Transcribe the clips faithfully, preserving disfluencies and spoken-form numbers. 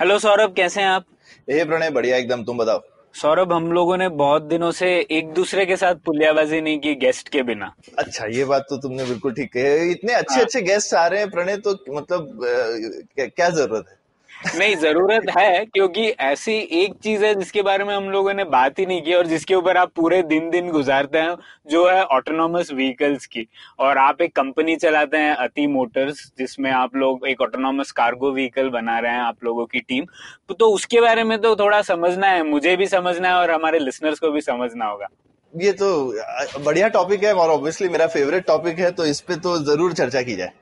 Hello Saurabh, कैसे हैं आप? ये प्रणय बढ़िया, एकदम। तुम बताओ? सौरभ, हम लोगों ने बहुत दिनों से एक दूसरे के साथ पुलियाबाजी नहीं की गेस्ट के बिना। अच्छा, ये बात तो तुमने बिल्कुल ठीक कही है। इतने अच्छे हाँ। अच्छे गेस्ट आ रहे हैं प्रणय, तो मतलब क्या जरूरत है? नहीं, जरूरत है, क्योंकि ऐसी एक चीज है जिसके बारे में हम लोगों ने बात ही नहीं की और जिसके ऊपर आप पूरे दिन दिन गुजारते हैं, जो है ऑटोनॉमस व्हीकल्स की। और आप एक कंपनी चलाते हैं, अति मोटर्स, जिसमें आप लोग एक ऑटोनॉमस कार्गो व्हीकल बना रहे हैं, आप लोगों की टीम। तो उसके बारे में तो थोड़ा समझना है, मुझे भी समझना है और हमारे लिसनर्स को भी समझना होगा। ये तो बढ़िया टॉपिक है और ऑब्वियसली मेरा फेवरेट टॉपिक है, तो इस पे तो जरूर चर्चा की जाए।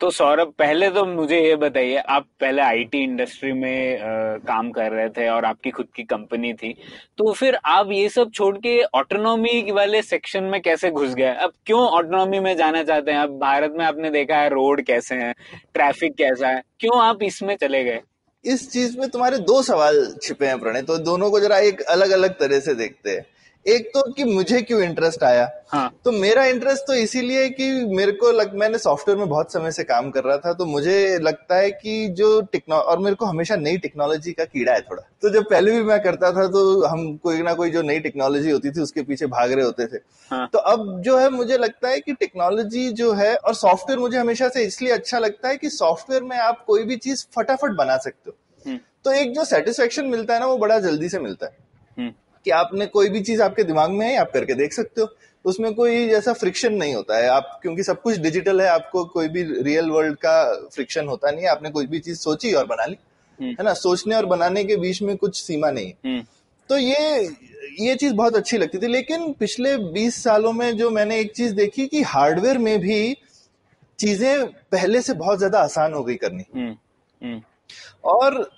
तो सौरभ, पहले तो मुझे ये बताइए, आप पहले आईटी इंडस्ट्री में आ, काम कर रहे थे और आपकी खुद की कंपनी थी, तो फिर आप ये सब छोड़ के ऑटोनॉमी वाले सेक्शन में कैसे घुस गए? अब क्यों ऑटोनॉमी में जाना चाहते हैं? अब भारत में आपने देखा है रोड कैसे हैं, ट्रैफिक कैसा है, क्यों आप इसमें चले गए? इस चीज में तुम्हारे दो सवाल छिपे हैं प्रणय, तो दोनों को जरा एक अलग अलग तरह से देखते हैं। एक तो कि मुझे क्यों इंटरेस्ट आया, हाँ। तो मेरा इंटरेस्ट तो इसीलिए कि मेरे को लग मैंने सॉफ्टवेयर में बहुत समय से काम कर रहा था, तो मुझे लगता है कि जो टेक्नोलॉजी, और मेरे को हमेशा नई टेक्नोलॉजी का कीड़ा है थोड़ा, तो जब पहले भी मैं करता था तो हम कोई ना कोई जो नई टेक्नोलॉजी होती थी उसके पीछे भाग रहे होते थे, हाँ। तो अब जो है मुझे लगता है कि टेक्नोलॉजी जो है, और सॉफ्टवेयर मुझे हमेशा से इसलिए अच्छा लगता है कि सॉफ्टवेयर में आप कोई भी चीज फटाफट बना सकते हो, तो एक जो सेटिस्फेक्शन मिलता है ना, वो बड़ा जल्दी से मिलता है कि आपने कोई भी चीज आपके दिमाग में है, आप करके देख सकते हो, उसमें कोई जैसा फ्रिक्शन नहीं होता है। आप क्योंकि सब कुछ डिजिटल है, आपको कोई भी रियल वर्ल्ड का फ्रिक्शन होता नहीं है। आपने कोई भी चीज सोची और बना ली, है ना। सोचने और बनाने के बीच में कुछ सीमा नहीं है, तो ये ये चीज बहुत अच्छी लगती थी। लेकिन पिछले बीस सालों में जो मैंने एक चीज देखी कि हार्डवेयर में भी चीजें पहले से बहुत ज्यादा आसान हो गई करनी। और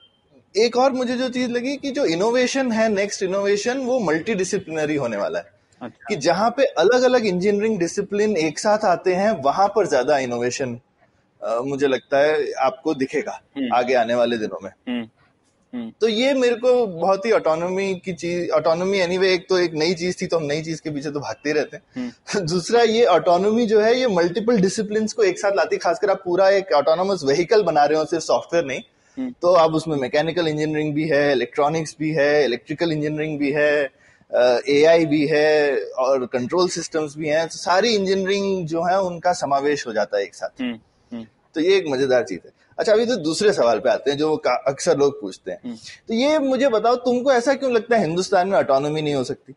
एक और मुझे जो चीज लगी कि जो इनोवेशन है, नेक्स्ट इनोवेशन, वो मल्टी डिसिप्लिनरी होने वाला है। अच्छा। कि जहां पे अलग अलग इंजीनियरिंग डिसिप्लिन एक साथ आते हैं, वहां पर ज्यादा इनोवेशन मुझे लगता है आपको दिखेगा आगे आने वाले दिनों में। हुँ, हुँ। तो ये मेरे को बहुत ही ऑटोनॉमी की चीज, ऑटोनॉमी एनीवे, एक तो एक नई चीज थी तो हम नई चीज के पीछे तो भागते रहते हैं। दूसरा, ये ऑटोनॉमी जो है ये मल्टीपल डिसिप्लिन को एक साथ लाती, खासकर आप पूरा एक ऑटोनॉमस व्हीकल बना रहे हो, सिर्फ सॉफ्टवेयर नहीं, तो अब उसमें मैकेनिकल इंजीनियरिंग भी है, इलेक्ट्रॉनिक्स भी है, इलेक्ट्रिकल इंजीनियरिंग भी है, एआई भी है और कंट्रोल सिस्टम्स भी हैं, तो सारी इंजीनियरिंग जो है उनका समावेश हो जाता है एक साथ। हुँ, हुँ. तो ये एक मजेदार चीज है। अच्छा, अभी तो दूसरे सवाल पे आते हैं जो अक्सर लोग पूछते हैं। हुँ. तो ये मुझे बताओ, तुमको ऐसा क्यों लगता है हिंदुस्तान में ऑटोनॉमी नहीं हो सकती?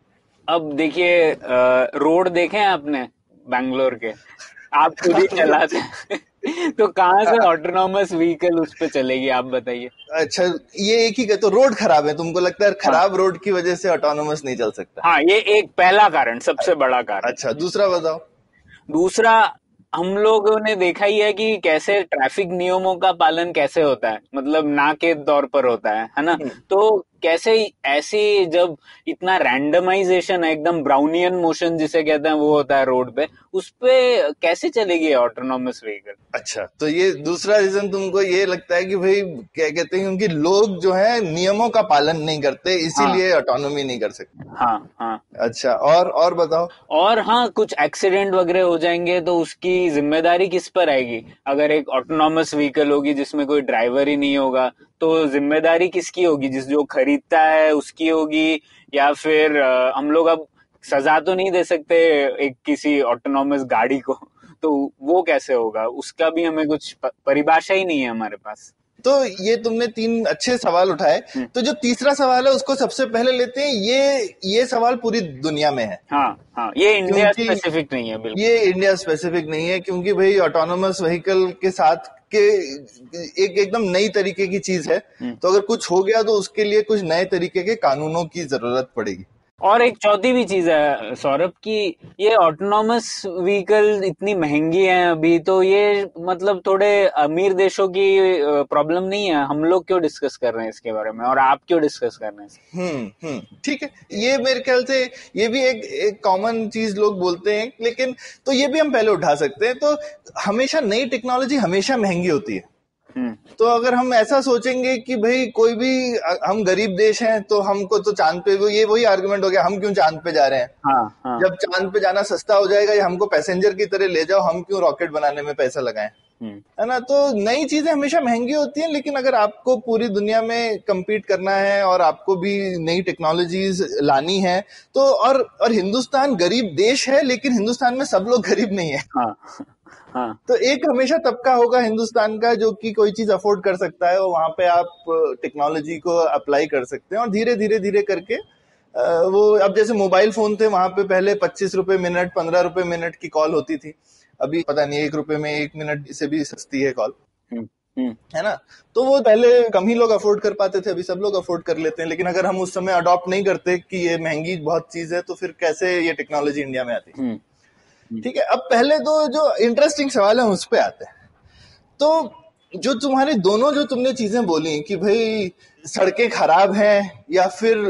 अब देखिए, रोड देखे हैं आपने बैंगलोर के, आप खुद ही चलाते हैं, तो कहाँ से ऑटोनॉमस व्हीकल उस पे चलेगी, आप बताइए। अच्छा, ये एक ही, तो रोड खराब है, तुमको लगता है खराब हाँ। रोड की वजह से ऑटोनॉमस नहीं चल सकता? हाँ, ये एक पहला कारण, सबसे बड़ा कारण। अच्छा, दूसरा बताओ। दूसरा, हम लोगों ने देखा ही है कि कैसे ट्रैफिक नियमों का पालन कैसे होता है, मतलब ना के तौर पर होता है, है ना। तो कैसे ऐसे जब इतना रैंडमाइजेशन है, एकदम ब्राउनियन मोशन जिसे कहते हैं वो होता है रोड पे, उस पे कैसे चलेगी ऑटोनॉमस व्हीकल? अच्छा, तो ये दूसरा रीजन तुमको ये लगता है कि भाई क्या कहते हैं, क्योंकि लोग जो है नियमों का पालन नहीं करते, इसीलिए ऑटोनॉमी हाँ, नहीं कर सकते। हाँ हाँ। अच्छा, और और बताओ। और हाँ, कुछ एक्सीडेंट वगैरह हो जाएंगे तो उसकी जिम्मेदारी किस पर आएगी? अगर एक ऑटोनॉमस व्हीकल होगी जिसमें कोई ड्राइवर ही नहीं होगा, तो जिम्मेदारी किसकी होगी? जिस जो खरीदता है उसकी होगी, या फिर आ, हम लोग अब सजा तो नहीं दे सकते एक किसी ऑटोनॉमस गाड़ी को, तो वो कैसे होगा? उसका भी हमें कुछ परिभाषा ही नहीं है हमारे पास। तो ये तुमने तीन अच्छे सवाल उठाए। तो जो तीसरा सवाल है उसको सबसे पहले लेते हैं। ये ये सवाल पूरी दुनिया में है, हाँ हाँ, ये इंडिया स्पेसिफिक नहीं है। बिल्कुल, ये इंडिया स्पेसिफिक नहीं है, क्योंकि भाई ऑटोनॉमस व्हीकल के साथ के एक एकदम नई तरीके की चीज है, तो अगर कुछ हो गया तो उसके लिए कुछ नए तरीके के कानूनों की जरूरत पड़ेगी। और एक चौथी भी चीज है सौरभ कि ये ऑटोनॉमस व्हीकल इतनी महंगी हैं अभी, तो ये मतलब थोड़े अमीर देशों की प्रॉब्लम नहीं है, हम लोग क्यों डिस्कस कर रहे हैं इसके बारे में और आप क्यों डिस्कस कर रहे हैं। हम्म हम्म ठीक है, ये मेरे ख्याल से ये भी एक एक कॉमन चीज लोग बोलते हैं, लेकिन तो ये भी हम पहले उठा सकते हैं। तो हमेशा नई टेक्नोलॉजी हमेशा महंगी होती है। तो अगर हम ऐसा सोचेंगे कि भाई कोई भी, हम गरीब देश हैं तो हमको तो चांद पे, वो ये वही आर्गुमेंट हो गया, हम क्यों चांद पे जा रहे हैं। हाँ, हाँ. जब चांद पे जाना सस्ता हो जाएगा या हमको पैसेंजर की तरह ले जाओ, हम क्यों रॉकेट बनाने में पैसा लगाएं, है ना। तो नई चीजें हमेशा महंगी होती हैं, लेकिन अगर आपको पूरी दुनिया में कम्पीट करना है और आपको भी नई टेक्नोलॉजीज लानी है तो, और, और हिंदुस्तान गरीब देश है लेकिन हिंदुस्तान में सब लोग गरीब नहीं है। हाँ. हाँ. तो एक हमेशा तबका होगा हिंदुस्तान का जो कि कोई चीज अफोर्ड कर सकता है और वहां पे आप टेक्नोलॉजी को अप्लाई कर सकते हैं, और धीरे धीरे धीरे करके वो, अब जैसे मोबाइल फोन थे वहां पे पहले पच्चीस रुपए मिनट, पंद्रह रुपए मिनट की कॉल होती थी, अभी पता नहीं एक रुपए में एक मिनट से भी सस्ती है कॉल, है ना। तो वो पहले कम ही लोग अफोर्ड कर पाते थे, अभी सब लोग अफोर्ड कर लेते हैं, लेकिन अगर हम उस समय अडॉप्ट नहीं करते कि ये महंगी बहुत चीज है तो फिर कैसे ये टेक्नोलॉजी इंडिया में आती है। ठीक है, अब पहले तो जो इंटरेस्टिंग सवाल है उस पे आते हैं। तो जो तुम्हारे दोनों जो तुमने चीजें बोली कि भाई सड़कें खराब हैं या फिर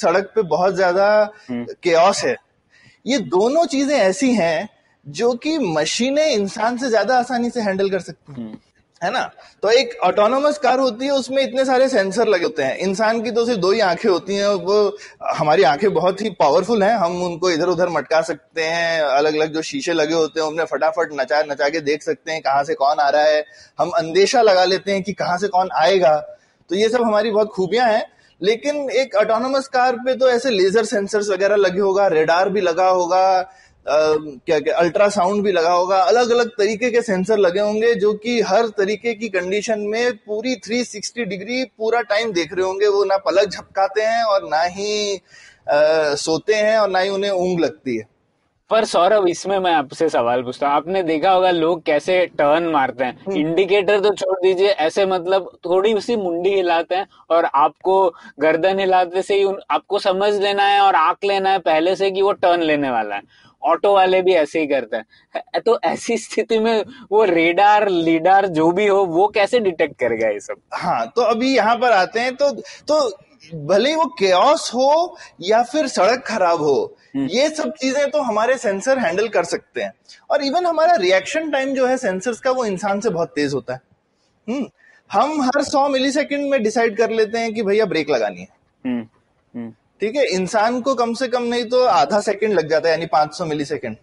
सड़क पे बहुत ज्यादा केओस है, ये दोनों चीजें ऐसी हैं जो कि मशीनें इंसान से ज्यादा आसानी से हैंडल कर सकती हैं, है ना। तो एक ऑटोनोमस कार होती है, उसमें इतने सारे सेंसर लगे होते हैं, इंसान की तो सिर्फ दो ही आंखें होती हैं, वो हमारी आंखें बहुत ही पावरफुल हैं, हम उनको इधर उधर मटका सकते हैं, अलग अलग जो शीशे लगे होते हैं उनमें फटाफट नचा नचा के देख सकते हैं कहाँ से कौन आ रहा है, हम अंदेशा लगा लेते हैं कि कहाँ से कौन आएगा। तो ये सब हमारी बहुत खूबियां हैं, लेकिन एक ऑटोनोमस कार पे तो ऐसे लेजर सेंसर्स वगैरह लगे होगा, रेडार भी लगा होगा, Uh, क्या क्या अल्ट्रासाउंड भी लगा होगा, अलग अलग तरीके के सेंसर लगे होंगे जो कि हर तरीके की कंडीशन में पूरी तीन सौ साठ डिग्री पूरा टाइम देख रहे होंगे। वो ना पलक झपकाते हैं और ना ही uh, सोते हैं और ना ही उन्हें ऊंघ लगती है। पर सौरभ, इसमें मैं आपसे सवाल पूछता हूँ, आपने देखा होगा लोग कैसे टर्न मारते हैं, इंडिकेटर तो छोड़ दीजिए, ऐसे मतलब थोड़ी सी मुंडी हिलाते हैं और आपको गर्दन हिलाते से ही आपको समझ लेना है और आंक लेना है पहले से कि वो टर्न लेने वाला है। ऑटो वाले भी ऐसे ही करते हैं, तो ऐसी स्थिति में वो रेडार लीडार जो भी हो वो कैसे डिटेक्ट करेगा ये सब। हाँ, तो अभी यहाँ पर आते हैं। तो तो भले ही वो केओस हो या फिर सड़क खराब हो, ये सब चीजें तो हमारे सेंसर हैंडल कर सकते हैं, और इवन हमारा रिएक्शन टाइम जो है सेंसर्स का वो इंसान से बहुत तेज होता है। हम्म हम हर सौ मिली सेकेंड में डिसाइड कर लेते हैं कि भैया ब्रेक लगानी है। हुँ. ठीक है, इंसान को कम से कम नहीं तो आधा सेकंड लग जाता है, यानी पाँच सौ मिली सेकेंड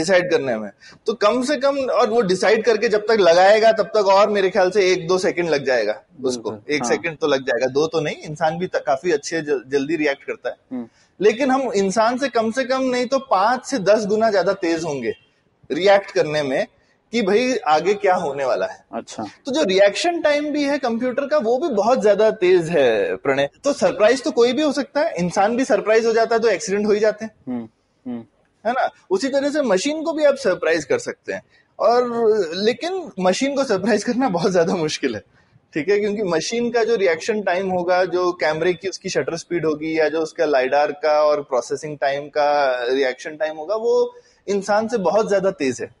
डिसाइड करने में। तो कम से कम, और वो डिसाइड करके जब तक लगाएगा तब तक और मेरे ख्याल से एक दो सेकंड लग जाएगा उसको। एक हाँ। सेकंड तो लग जाएगा, दो तो नहीं, इंसान भी काफी अच्छे जल, जल्दी रिएक्ट करता है। लेकिन हम इंसान से कम से कम नहीं तो पांच से दस गुना ज्यादा तेज होंगे रिएक्ट करने में कि भाई आगे क्या होने वाला है। अच्छा, तो जो रिएक्शन टाइम भी है कंप्यूटर का वो भी बहुत ज्यादा तेज है प्रणय। तो सरप्राइज तो कोई भी हो सकता है, इंसान भी सरप्राइज हो जाता है तो एक्सीडेंट हो ही जाते हैं, है ना। उसी तरह से मशीन को भी आप सरप्राइज कर सकते हैं, और लेकिन मशीन को सरप्राइज करना बहुत ज्यादा मुश्किल है। ठीक है, क्योंकि मशीन का जो रिएक्शन टाइम होगा, जो कैमरे की उसकी शटर स्पीड होगी या जो उसका लाइडार का और प्रोसेसिंग टाइम का रिएक्शन टाइम होगा वो इंसान से बहुत ज्यादा तेज है।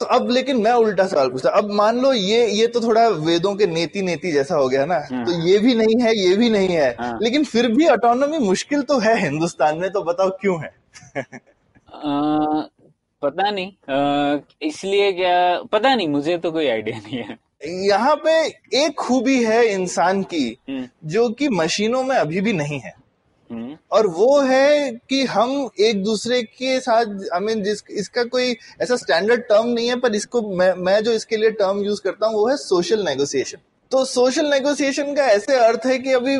तो अब लेकिन मैं उल्टा सवाल पूछता, अब मान लो ये ये तो थोड़ा वेदों के नेति नेति जैसा हो गया ना, तो ये भी नहीं है ये भी नहीं है, लेकिन फिर भी ऑटोनॉमी मुश्किल तो है हिंदुस्तान में, तो बताओ क्यों है। आ, पता नहीं, आ, इसलिए क्या पता नहीं, मुझे तो कोई आइडिया नहीं है। यहाँ पे एक खूबी है इंसान की जो कि मशीनों में अभी भी नहीं है, और वो है कि हम एक दूसरे के साथ, आई मीन जिस इसका कोई ऐसा स्टैंडर्ड टर्म नहीं है, पर इसको मैं मैं जो इसके लिए टर्म यूज करता हूँ वो है सोशल नेगोशिएशन। तो सोशल नेगोशिएशन का ऐसे अर्थ है कि अभी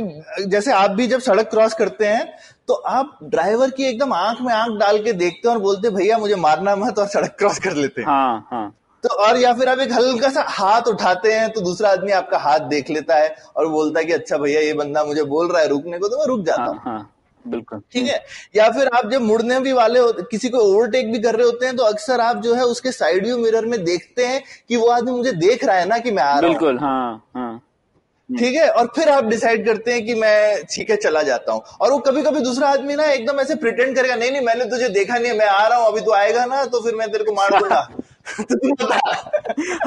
जैसे आप भी जब सड़क क्रॉस करते हैं तो आप ड्राइवर की एकदम आंख में आंख डाल के देखते हैं और बोलते हैं भैया मुझे मारना मत, और सड़क क्रॉस कर लेते हैं। हाँ, हाँ. तो और या फिर आप एक हल्का सा हाथ उठाते हैं तो दूसरा आदमी आपका हाथ देख लेता है और बोलता है कि अच्छा भैया ये बंदा मुझे बोल रहा है रुकने को तो मैं रुक जाता हूँ। हाँ, हाँ, बिल्कुल ठीक है। या फिर आप जब मुड़ने भी वाले होते, किसी को ओवरटेक भी कर रहे होते हैं तो अक्सर आप जो है उसके साइड व्यू मिरर में देखते हैं कि वो आदमी मुझे देख रहा है ना कि मैं आ रहा हूँ। बिल्कुल हाँ, हाँ. ठीक है, और फिर आप डिसाइड करते हैं कि मैं ठीक है चला जाता हूँ। और वो कभी कभी दूसरा आदमी ना एकदम ऐसे प्रिटेंड करेगा, नहीं नहीं मैंने तुझे देखा नहीं है, मैं आ रहा हूँ, अभी तू आएगा ना तो फिर मैं तेरे को मार दूंगा।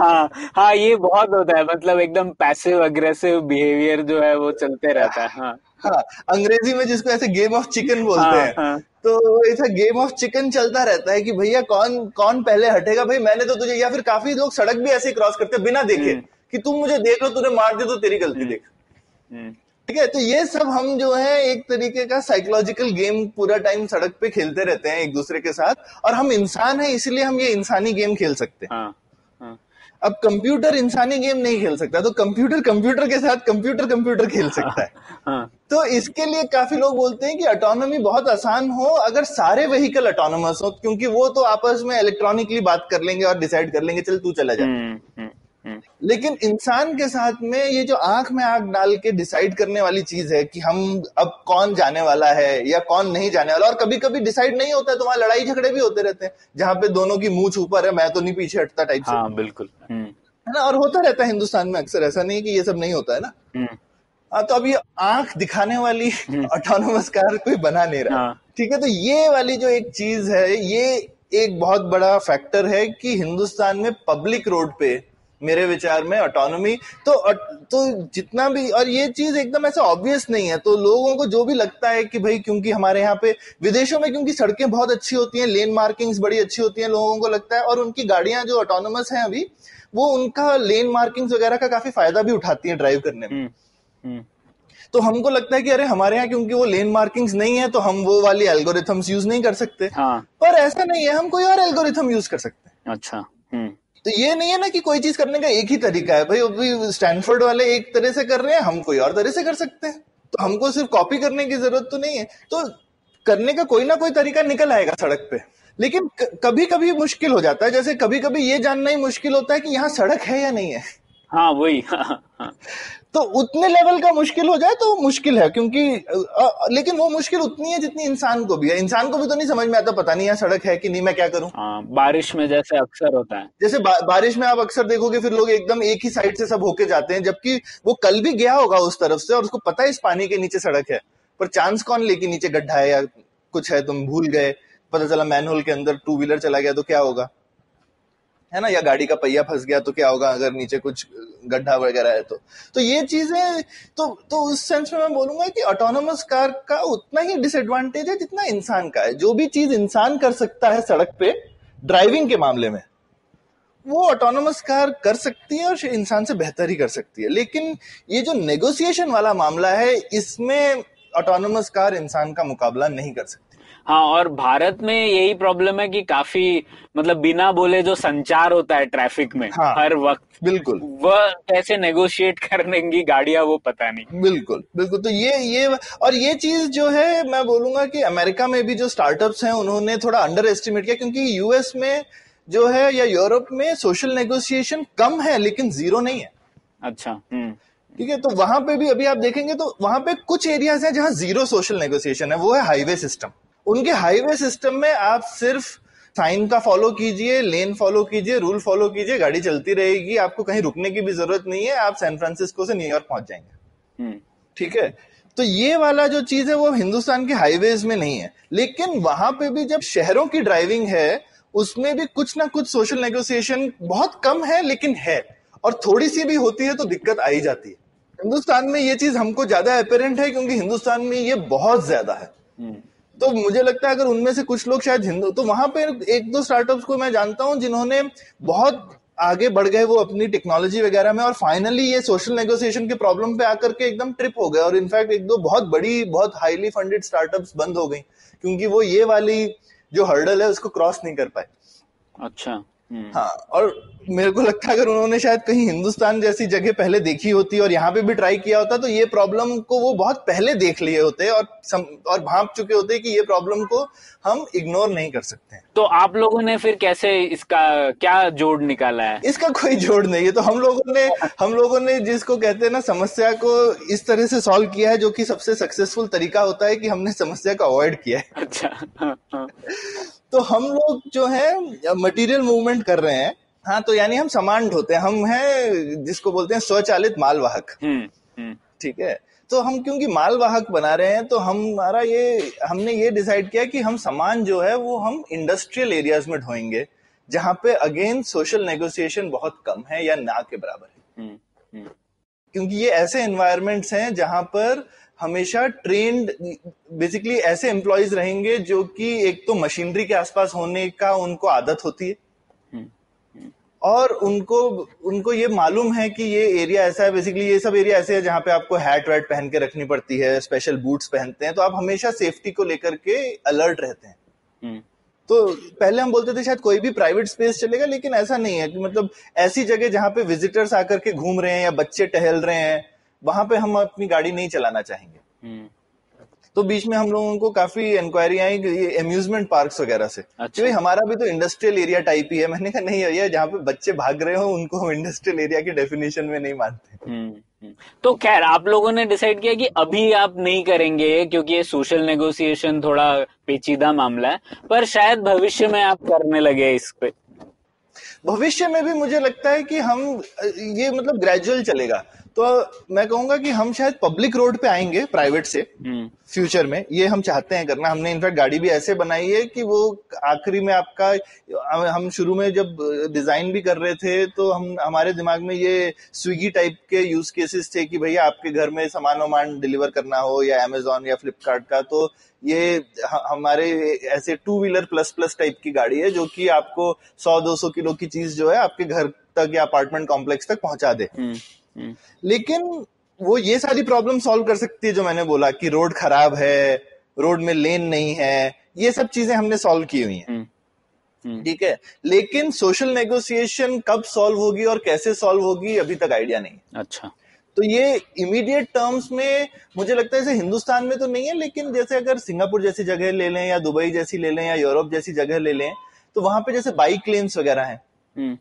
हाँ हाँ ये बहुत होता है, मतलब एकदम पैसिव अग्रेसिव बिहेवियर जो है वो चलते रहता है। हाँ हाँ अंग्रेजी में जिसको ऐसे गेम ऑफ चिकन बोलते हैं। हाँ, हाँ. तो ऐसा गेम ऑफ चिकन चलता रहता है कि भैया कौन कौन पहले हटेगा, भाई मैंने तो तुझे, या फिर काफी लोग सड़क भी ऐसे क्रॉस करते हैं बिना देखे कि तुम मुझे देख लो, तूने मार दे तो तेरी गलती देख, ठीक है। तो ये सब हम जो है एक तरीके का साइकोलॉजिकल गेम पूरा टाइम सड़क पे खेलते रहते हैं एक दूसरे के साथ, और हम इंसान हैं इसलिए हम ये इंसानी गेम खेल सकते हैं। हाँ, हाँ. अब कंप्यूटर इंसानी गेम नहीं खेल सकता, तो कंप्यूटर कंप्यूटर के साथ कंप्यूटर कंप्यूटर खेल सकता है। हाँ. तो इसके लिए काफी लोग बोलते हैं कि ऑटोनॉमी बहुत आसान हो अगर सारे व्हीकल ऑटोनॉमस हो, क्योंकि वो तो आपस में इलेक्ट्रॉनिकली बात कर लेंगे और डिसाइड कर लेंगे चल तू चला जा। हुँ, हुँ. लेकिन इंसान के साथ में ये जो आंख में आंख डाल के डिसाइड करने वाली चीज है कि हम अब कौन जाने वाला है या कौन नहीं जाने वाला, और कभी कभी डिसाइड नहीं होता है तो वहां लड़ाई झगड़े भी होते रहते हैं जहां पे दोनों की मूंछ ऊपर है, मैं तो नहीं पीछे हटता टाइप से। हाँ, बिल्कुल है ना, और होता रहता है हिंदुस्तान में अक्सर, ऐसा नहीं है कि ये सब नहीं होता है ना। तो अब ये आंख दिखाने वाली ऑटोनोमस कार कोई बना नहीं रहा, ठीक है। तो ये वाली जो एक चीज है ये एक बहुत बड़ा फैक्टर है कि हिंदुस्तान में पब्लिक रोड पे मेरे विचार में ऑटोनोमी तो तो जितना भी, और ये चीज एकदम ऐसा ऑब्वियस नहीं है, तो लोगों को जो भी लगता है कि भाई क्योंकि हमारे यहाँ पे विदेशों में क्योंकि सड़कें बहुत अच्छी होती हैं, लेन मार्किंग्स बड़ी अच्छी होती हैं, लोगों को लगता है, और उनकी गाड़ियां जो ऑटोनोमस हैं अभी वो उनका लेन मार्किंग्स वगैरह का काफी फायदा भी उठाती है ड्राइव करने में। तो हमको लगता है कि अरे हमारे यहाँ क्योंकि वो लेन मार्किंग्स नहीं है तो हम वो वाली एल्गोरिथम्स यूज नहीं कर सकते। हाँ. पर ऐसा नहीं है, हम कोई और एल्गोरिथम यूज कर सकते हैं। अच्छा। हुँ. तो ये नहीं है ना कि कोई चीज करने का एक ही तरीका है, भाई अभी स्टैनफोर्ड वाले एक तरह से कर रहे हैं, हम कोई और तरह से कर सकते हैं, तो हमको सिर्फ कॉपी करने की जरूरत तो नहीं है। तो करने का कोई ना कोई तरीका निकल आएगा सड़क पे, लेकिन कभी कभी मुश्किल हो जाता है, जैसे कभी कभी ये जानना ही मुश्किल होता है कि यहाँ सड़क है या नहीं है। हाँ वही। तो उतने लेवल का मुश्किल हो जाए तो मुश्किल है, क्योंकि आ, लेकिन वो मुश्किल उतनी है जितनी इंसान को भी है। इंसान को भी तो नहीं समझ में आता, पता नहीं यहाँ सड़क है कि नहीं, मैं क्या करूं। आ, बारिश में जैसे अक्सर होता है, जैसे बा, बारिश में आप अक्सर देखोगे फिर लोग एकदम एक ही साइड से सब होके जाते हैं, जबकि वो कल भी गया होगा उस तरफ से और उसको पता है इस पानी के नीचे सड़क है, पर चांस कौन लेके नीचे गड्ढा है या कुछ है, तुम भूल गए, पता चला मैनहोल के अंदर टू व्हीलर चला गया तो क्या होगा, है ना, या गाड़ी का पहिया फंस गया तो क्या होगा अगर नीचे कुछ गड्ढा वगैरह है तो तो ये चीजें तो तो उस सेंस में मैं बोलूंगा कि ऑटोनोमस कार का उतना ही डिसएडवांटेज है जितना इंसान का है। जो भी चीज इंसान कर सकता है सड़क पे ड्राइविंग के मामले में वो ऑटोनोमस कार कर सकती है और इंसान से बेहतर ही कर सकती है। लेकिन ये जो नेगोशिएशन वाला मामला है इसमें ऑटोनोमस कार इंसान का मुकाबला नहीं कर सकती। हाँ, और भारत में यही प्रॉब्लम है कि काफी, मतलब बिना बोले जो संचार होता है ट्रैफिक में, हाँ, हर वक्त, बिल्कुल, वह कैसे नेगोशिएट कर लेंगी गाड़ियां वो पता नहीं। बिल्कुल बिल्कुल। तो ये ये और ये चीज जो है मैं बोलूंगा कि अमेरिका में भी जो स्टार्टअप्स हैं उन्होंने थोड़ा अंडर एस्टिमेट किया, क्योंकि यूएस में जो है या यूरोप में सोशल नेगोशिएशन कम है लेकिन जीरो नहीं है। अच्छा। ठीक है, तो वहां पे भी अभी आप देखेंगे तो वहां पे कुछ एरियाज हैं जहां जीरो सोशल नेगोशिएशन है, वो है हाईवे सिस्टम। उनके हाईवे सिस्टम में आप सिर्फ साइन का फॉलो कीजिए, लेन फॉलो कीजिए, रूल फॉलो कीजिए, गाड़ी चलती रहेगी, आपको कहीं रुकने की भी जरूरत नहीं है, आप सैन फ्रांसिस्को से न्यूयॉर्क पहुंच जाएंगे। ठीक है, तो ये वाला जो चीज है वो हिंदुस्तान के हाईवेज में नहीं है। लेकिन वहां पे भी जब शहरों की ड्राइविंग है उसमें भी कुछ ना कुछ सोशल नेगोशिएशन बहुत कम है लेकिन है, और थोड़ी सी भी होती है तो दिक्कत आ ही जाती है। हिंदुस्तान में ये चीज हमको ज्यादा अपेरेंट है क्योंकि हिंदुस्तान में ये बहुत ज्यादा है। तो मुझे लगता है अगर उनमें से कुछ लोग शायद हिंदू, तो वहां पे एक दो स्टार्टअप्स को मैं जानता हूं जिन्होंने बहुत आगे बढ़ गए वो अपनी टेक्नोलॉजी वगैरह में, और फाइनली ये सोशल नेगोशिएशन के प्रॉब्लम पे आकर के एकदम ट्रिप हो गए, और इनफैक्ट एक दो बहुत बड़ी बहुत हाईली फंडेड स्टार्टअप्स बंद हो गई क्योंकि वो ये वाली जो हर्डल है उसको क्रॉस नहीं कर पाए। अच्छा। हाँ, और मेरे को लगता है अगर उन्होंने शायद कहीं हिंदुस्तान जैसी जगह पहले देखी होती और यहाँ पे भी ट्राई किया होता तो ये प्रॉब्लम को वो बहुत पहले देख लिए होते और सम, और भांप चुके होते कि ये प्रॉब्लम को हम इग्नोर नहीं कर सकते। तो आप लोगों ने फिर कैसे इसका क्या जोड़ निकाला है? इसका कोई जोड़ नहीं है। तो हम लोगों ने हम लोगों ने जिसको कहते हैं ना समस्या को इस तरह से सॉल्व किया है जो कि सबसे सक्सेसफुल तरीका होता है कि हमने समस्या को अवॉइड किया है। अच्छा। तो हम लोग जो है मटेरियल मूवमेंट कर रहे हैं। हाँ, तो यानी हम समान ढोते हैं, हम हैं जिसको बोलते हैं स्वचालित मालवाहक। ठीक है, तो हम क्योंकि मालवाहक बना रहे हैं तो हमारा ये हमने ये डिसाइड किया कि हम सामान जो है वो हम इंडस्ट्रियल एरियाज में ढोएंगे जहां पे अगेन सोशल नेगोशिएशन बहुत कम है या ना के बराबर है। हुँ, हुँ. क्योंकि ये ऐसे एनवायरनमेंट्स हैं जहां पर हमेशा ट्रेंड बेसिकली ऐसे एम्प्लॉयज रहेंगे जो कि एक तो मशीनरी के आसपास होने का उनको आदत होती है और उनको उनको ये मालूम है कि ये एरिया ऐसा है, बेसिकली ये सब एरिया ऐसे है जहाँ पे आपको हैट वैट पहन के रखनी पड़ती है, स्पेशल बूट्स पहनते हैं, तो आप हमेशा सेफ्टी को लेकर के अलर्ट रहते हैं। तो पहले हम बोलते थे शायद कोई भी प्राइवेट स्पेस चलेगा, लेकिन ऐसा नहीं है कि मतलब ऐसी जगह जहाँ पे विजिटर्स आकर के घूम रहे हैं या बच्चे टहल रहे हैं वहां पे हम अपनी गाड़ी नहीं चलाना चाहेंगे। तो बीच में हम लोगों को काफी इंक्वायरी आई एम्यूजमेंट पार्क्स वगैरह से। अच्छा। हमारा भी तो इंडस्ट्रियल एरिया टाइप ही है। मैंने कहा नहीं भैया, जहाँ पे बच्चे भाग रहे हो उनको हम इंडस्ट्रियल एरिया के डेफिनेशन में नहीं मानते। तो खैर आप लोगों ने डिसाइड किया कि अभी आप नहीं करेंगे क्योंकि ये सोशल नेगोशिएशन थोड़ा पेचीदा मामला है, पर शायद भविष्य में आप करने लगे इस पे। भविष्य में भी मुझे लगता है कि हम ये मतलब ग्रेजुअल चलेगा, तो मैं कहूंगा कि हम शायद पब्लिक रोड पे आएंगे प्राइवेट से फ्यूचर में। ये हम चाहते हैं करना। हमने इनफैक्ट गाड़ी भी ऐसे बनाई है कि वो आखिरी में आपका, हम शुरू में जब डिजाइन भी कर रहे थे तो हम हमारे दिमाग में ये स्विगी टाइप के यूज केसेस थे कि भैया आपके घर में सामान वामान डिलीवर करना हो या अमेजोन या फ्लिपकार्ट का, तो ये हमारे ऐसे two wheeler plus plus type की गाड़ी है जो कि आपको सौ दो सौ किलो की चीज जो है आपके घर तक या अपार्टमेंट कॉम्प्लेक्स तक पहुंचा दे। लेकिन वो ये सारी प्रॉब्लम सॉल्व कर सकती है जो मैंने बोला कि रोड खराब है, रोड में लेन नहीं है, ये सब चीजें हमने सॉल्व की हुई हैं। ठीक है, लेकिन सोशल नेगोशिएशन कब सॉल्व होगी और कैसे सॉल्व होगी अभी तक आइडिया नहीं। अच्छा। तो ये इमीडिएट टर्म्स में मुझे लगता है जैसे हिंदुस्तान में तो नहीं है, लेकिन जैसे अगर सिंगापुर जैसी जगह ले लें या दुबई जैसी ले लें या यूरोप जैसी जगह ले लें तो वहां पे जैसे बाइक लेन्स वगैरह हैं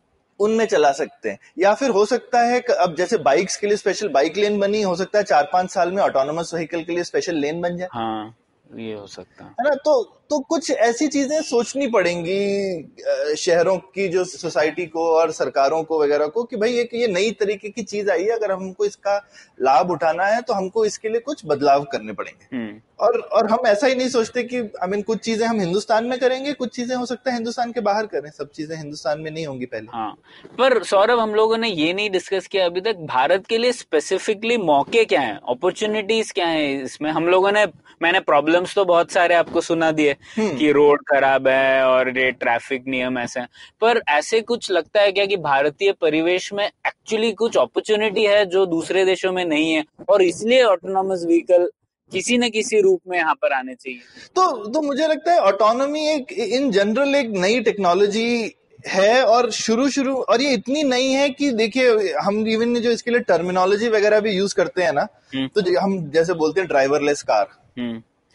उनमें चला सकते हैं, या फिर हो सकता है अब जैसे बाइक्स के लिए स्पेशल बाइक लेन बनी, हो सकता है चार पांच साल में ऑटोनोमस व्हीकल के लिए स्पेशल लेन बन जाए। हाँ, ये हो सकता है ना। तो तो कुछ ऐसी चीजें सोचनी पड़ेंगी शहरों की जो सोसाइटी को और सरकारों को वगैरह को कि भाई एक ये नई तरीके की चीज आई है, अगर हमको इसका लाभ उठाना है तो हमको इसके लिए कुछ बदलाव करने पड़ेंगे। और और हम ऐसा ही नहीं सोचते कि आई मीन कुछ चीजें हम हिंदुस्तान में करेंगे, कुछ चीजें हो सकता है हिंदुस्तान के बाहर करें, सब चीजें हिंदुस्तान में नहीं होंगी पहले। हाँ, पर सौरभ हम लोगों ने ये नहीं डिस्कस किया अभी तक भारत के लिए स्पेसिफिकली मौके क्या है, अपॉर्चुनिटीज क्या है इसमें। हम लोगों ने, मैंने प्रॉब्लम्स तो बहुत सारे आपको सुना दिए कि रोड खराब है और ये ट्रैफिक नियम ऐसे हैं, पर ऐसे कुछ लगता है क्या कि भारतीय परिवेश में एक्चुअली कुछ अपॉर्चुनिटी है जो दूसरे देशों में नहीं है और इसलिए ऑटोनॉमस व्हीकल किसी न किसी रूप में यहाँ पर आने चाहिए। तो तो मुझे लगता है ऑटोनॉमी एक इन जनरल एक नई टेक्नोलॉजी है और शुरू शुरू और ये इतनी नई है कि देखिए हम इवन जो इसके लिए टर्मिनोलॉजी वगैरह भी यूज करते हैं ना, तो हम जैसे बोलते हैं ड्राइवरलेस कार,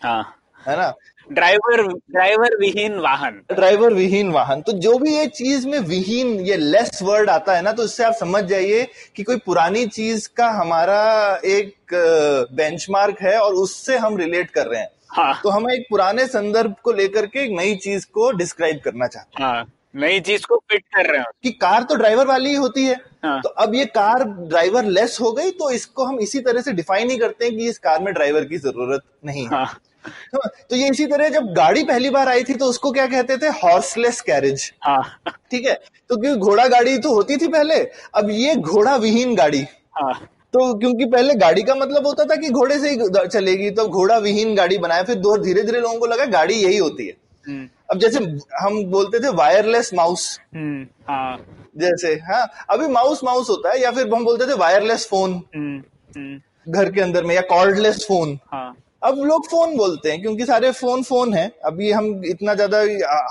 हाँ है ना, ड्राइवर ड्राइवर विहीन वाहन, ड्राइवर विहीन वाहन। तो जो भी ये चीज में विहीन ये लेस वर्ड आता है ना, तो इससे आप समझ जाइए कि कोई पुरानी चीज का हमारा एक बेंचमार्क है और उससे हम रिलेट कर रहे हैं। हाँ। तो हम एक पुराने संदर्भ को लेकर के एक नई चीज को डिस्क्राइब करना चाहते हैं। हाँ। नई चीज को फिट कर रहे हैं कि कार तो ड्राइवर वाली ही होती है। हाँ। तो अब ये कार ड्राइवर लेस हो गई, तो इसको हम इसी तरह से डिफाइन ही करते हैं कि इस कार में ड्राइवर की जरूरत नहीं है। हाँ। तो ये इसी तरह जब गाड़ी पहली बार आई थी तो उसको क्या कहते थे, हॉर्सलेस कैरेज। हाँ। ठीक है, तो क्योंकि घोड़ा गाड़ी तो होती थी पहले, अब ये घोड़ा विहीन गाड़ी। हाँ। तो क्योंकि पहले गाड़ी का मतलब होता था कि घोड़े से ही चलेगी, तो घोड़ा विहीन गाड़ी बनाया, फिर दो धीरे धीरे लोगों को लगा गाड़ी यही होती है। अब जैसे हम बोलते थे वायरलेस माउस। हाँ। जैसे, हाँ अभी माउस माउस होता है, या फिर हम बोलते थे वायरलेस फोन घर के अंदर में, या कॉर्डलेस फोन। हाँ। अब लोग फोन बोलते हैं क्योंकि सारे फोन फोन है। अभी हम इतना ज्यादा,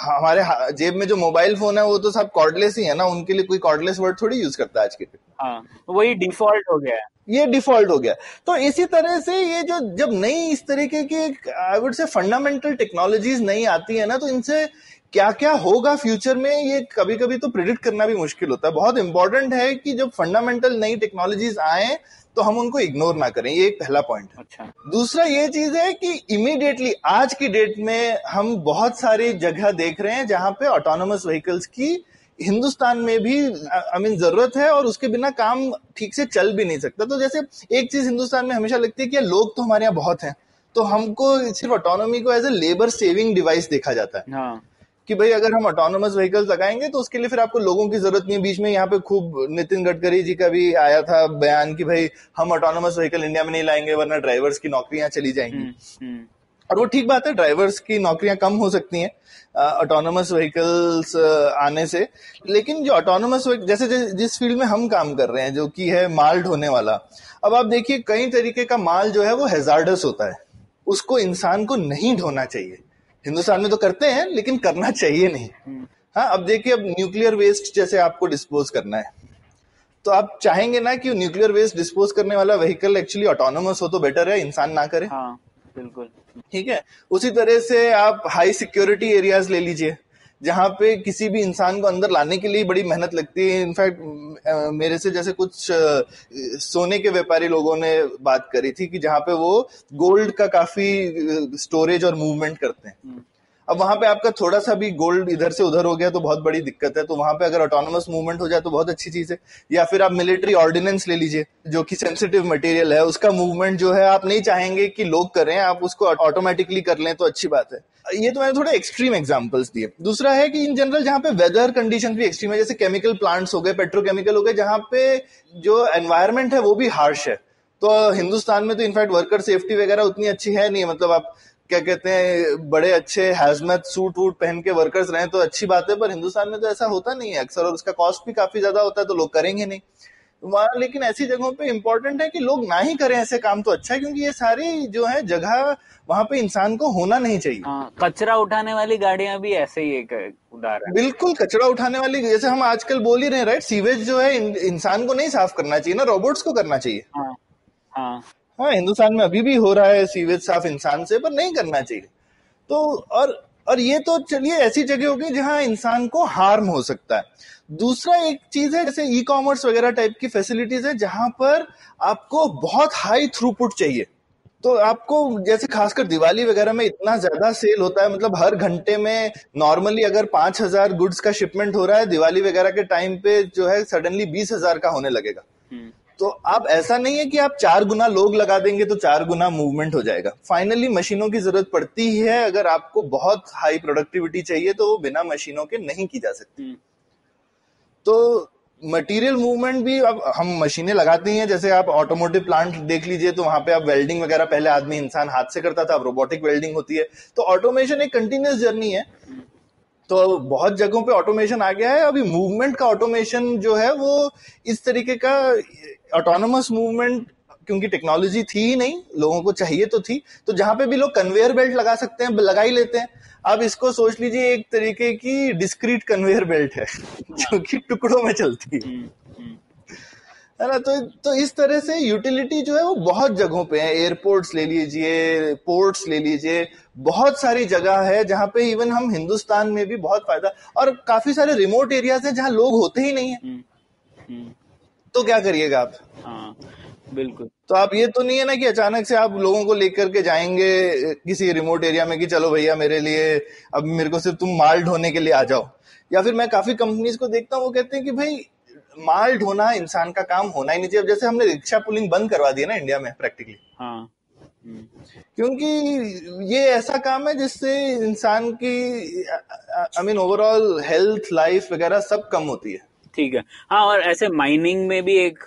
हमारे जेब में जो मोबाइल फोन है वो तो सब कॉर्डलेस ही है ना, उनके लिए कोई कॉर्डलेस वर्ड थोड़ी यूज करता है आज के दिन। हाँ, वही डिफॉल्ट हो गया है, ये डिफॉल्ट हो गया। तो इसी तरह से ये जो जब नई इस तरीके की I would say fundamental technologies नई आती है ना, तो इनसे क्या क्या होगा फ्यूचर में ये कभी कभी तो प्रिडिक्ट करना भी मुश्किल होता है। बहुत इंपॉर्टेंट है कि जब फंडामेंटल नई टेक्नोलॉजीज आए तो हम उनको इग्नोर ना करें, ये एक पहला पॉइंट है। अच्छा। दूसरा ये चीज है कि इमीडिएटली आज की डेट में हम बहुत सारी जगह देख रहे हैं जहां पे ऑटोनोमस व्हीकल्स की हिंदुस्तान में भी आई मीन जरूरत है और उसके बिना काम ठीक से चल भी नहीं सकता। तो जैसे एक चीज हिंदुस्तान में हमेशा लगती है कि लोग तो हमारे यहाँ बहुत हैं, तो हमको सिर्फ ऑटोनॉमी को as a labour saving device देखा जाता है। हाँ. कि भाई अगर हम ऑटोनोमस व्हीकल्स लगाएंगे तो उसके लिए फिर आपको लोगों की जरूरत नहीं। बीच में यहाँ पे खूब नितिन गडकरी जी का भी आया था बयान कि भाई हम ऑटोनोमस व्हीकल इंडिया में नहीं लाएंगे वरना ड्राइवर्स की नौकरियां चली जाएंगी। और वो ठीक बात है, ड्राइवर्स की नौकरियां कम हो सकती हैं ऑटोनोमस व्हीकल्स आने से, लेकिन जो ऑटोनोमस जैसे जिस फील्ड में हम काम कर रहे हैं जो कि है माल ढोने वाला, अब आप देखिए कई तरीके का माल जो है वो हैजार्डस होता है, उसको इंसान को नहीं ढोना चाहिए। हिंदुस्तान में तो करते हैं लेकिन करना चाहिए नहीं। हाँ, अब देखिए अब न्यूक्लियर वेस्ट जैसे आपको डिस्पोज करना है तो आप चाहेंगे ना कि न्यूक्लियर वेस्ट डिस्पोज करने वाला व्हीकल एक्चुअली ऑटोनोमस हो तो बेटर है, इंसान ना करे। हाँ, बिल्कुल ठीक है। उसी तरह से आप हाई सिक्योरिटी एरियाज ले लीजिए जहाँ पे किसी भी इंसान को अंदर लाने के लिए बड़ी मेहनत लगती है। इनफैक्ट मेरे से जैसे कुछ आ, सोने के व्यापारी लोगों ने बात करी थी कि जहाँ पे वो गोल्ड का काफी स्टोरेज और मूवमेंट करते हैं। अब वहां पे आपका थोड़ा सा भी गोल्ड इधर से उधर हो गया तो बहुत बड़ी दिक्कत है, तो वहां पे अगर ऑटोनोमस मूवमेंट हो जाए तो बहुत अच्छी चीज है। या फिर आप मिलिट्री ऑर्डिनेंस ले लीजिए जो कि सेंसिटिव मटेरियल है, उसका मूवमेंट जो है आप नहीं चाहेंगे कि लोग करें, आप उसको ऑटोमेटिकली कर लें तो अच्छी बात है। ये तो मैंने थोड़ा एक्सट्रीम एग्जाम्पल्स दिए। दूसरा है कि इन जनरल जहाँ पे वेदर कंडीशन भी एक्सट्रीम है, जैसे केमिकल प्लांट्स हो गए, पेट्रोकेमिकल हो गए, जहाँ पे जो एनवायरमेंट है वो भी हार्श है। तो हिंदुस्तान में तो इनफैक्ट वर्कर सेफ्टी वगैरह उतनी अच्छी है नहीं, मतलब आप क्या कहते हैं बड़े अच्छे हैजमत सूट वूट पहन के वर्कर्स रहें तो अच्छी बात है, पर हिंदुस्तान में तो ऐसा होता नहीं है अक्सर, और उसका कॉस्ट भी काफी ज्यादा होता है तो लोग करेंगे नहीं वहां। लेकिन ऐसी जगहों पे इम्पोर्टेंट है कि लोग ना ही करें ऐसे काम तो अच्छा है, क्योंकि ये सारी जो है जगह वहां पे इंसान को होना नहीं चाहिए। हाँ, कचरा उठाने वाली गाड़ियां भी ऐसे ही एक उदाहरण। बिल्कुल, कचरा उठाने वाली जैसे हम आजकल बोल ही रहे राइट, सीवेज जो है इंसान को नहीं साफ करना चाहिए ना, रोबोट्स को करना चाहिए। हाँ, हाँ. हाँ, हिंदुस्तान में अभी भी हो रहा है सीवेज साफ इंसान से, पर नहीं करना चाहिए। तो और और ये तो चलिए ऐसी जगह होगी जहाँ इंसान को हार्म हो सकता है। दूसरा एक चीज है जैसे ई कॉमर्स वगैरह टाइप की फैसिलिटीज है जहाँ पर आपको बहुत हाई थ्रूपुट चाहिए, तो आपको जैसे खासकर दिवाली वगैरह में इतना ज्यादा सेल होता है, मतलब हर घंटे में नॉर्मली अगर पांच हजार गुड्स का शिपमेंट हो रहा है, दिवाली वगैरह के टाइम पे जो है सडनली बीस हजार का होने लगेगा। तो आप ऐसा नहीं है कि आप चार गुना लोग लगा देंगे तो चार गुना मूवमेंट हो जाएगा। फाइनली मशीनों की जरूरत पड़ती है, अगर आपको बहुत हाई प्रोडक्टिविटी चाहिए तो वो बिना मशीनों के नहीं की जा सकती। तो मटेरियल मूवमेंट भी अब हम मशीनें लगाते हैं, जैसे आप ऑटोमोटिव प्लांट देख लीजिए तो वहां पे आप वेल्डिंग वगैरह पहले आदमी इंसान हाथ से करता था, अब रोबोटिक वेल्डिंग होती है। तो ऑटोमेशन एक कंटिन्यूस जर्नी है, तो बहुत जगहों पे ऑटोमेशन आ गया है। अभी मूवमेंट का ऑटोमेशन जो है वो इस तरीके का ऑटोनोमस मूवमेंट, क्योंकि टेक्नोलॉजी थी ही नहीं, लोगों को चाहिए तो थी, तो जहां पे भी लोग कन्वेयर बेल्ट लगा सकते हैं लगा ही लेते हैं। अब इसको सोच लीजिए एक तरीके की डिस्क्रीट कन्वेयर बेल्ट है जो कि टुकड़ों में चलती है, है ना। तो, तो इस तरह से यूटिलिटी जो है वो बहुत जगहों पे है, एयरपोर्ट्स ले लीजिए, पोर्ट्स ले लीजिए, बहुत सारी जगह है जहाँ पे इवन हम हिंदुस्तान में भी बहुत फायदा, और काफी सारे रिमोट एरियाज हैं जहाँ लोग होते ही नहीं है, तो क्या करिएगा आप। हाँ, बिल्कुल। तो आप ये तो नहीं है ना कि अचानक से आप लोगों को लेकर के जाएंगे किसी रिमोट एरिया में कि चलो भैया मेरे लिए अब मेरे को सिर्फ तुम माल ढोने के लिए आ जाओ। या फिर मैं काफी कंपनीज को देखता हूँ वो कहते हैं कि भाई माल ढोना इंसान का काम होना ही नहीं चाहिए। अब जैसे हमने रिक्शा पुलिंग बंद करवा दी है ना इंडिया में प्रैक्टिकली। हाँ। क्योंकि ये ऐसा काम है जिससे इंसान की I mean overall health life वगैरह सब कम होती है। ठीक है। हाँ, और ऐसे माइनिंग में भी एक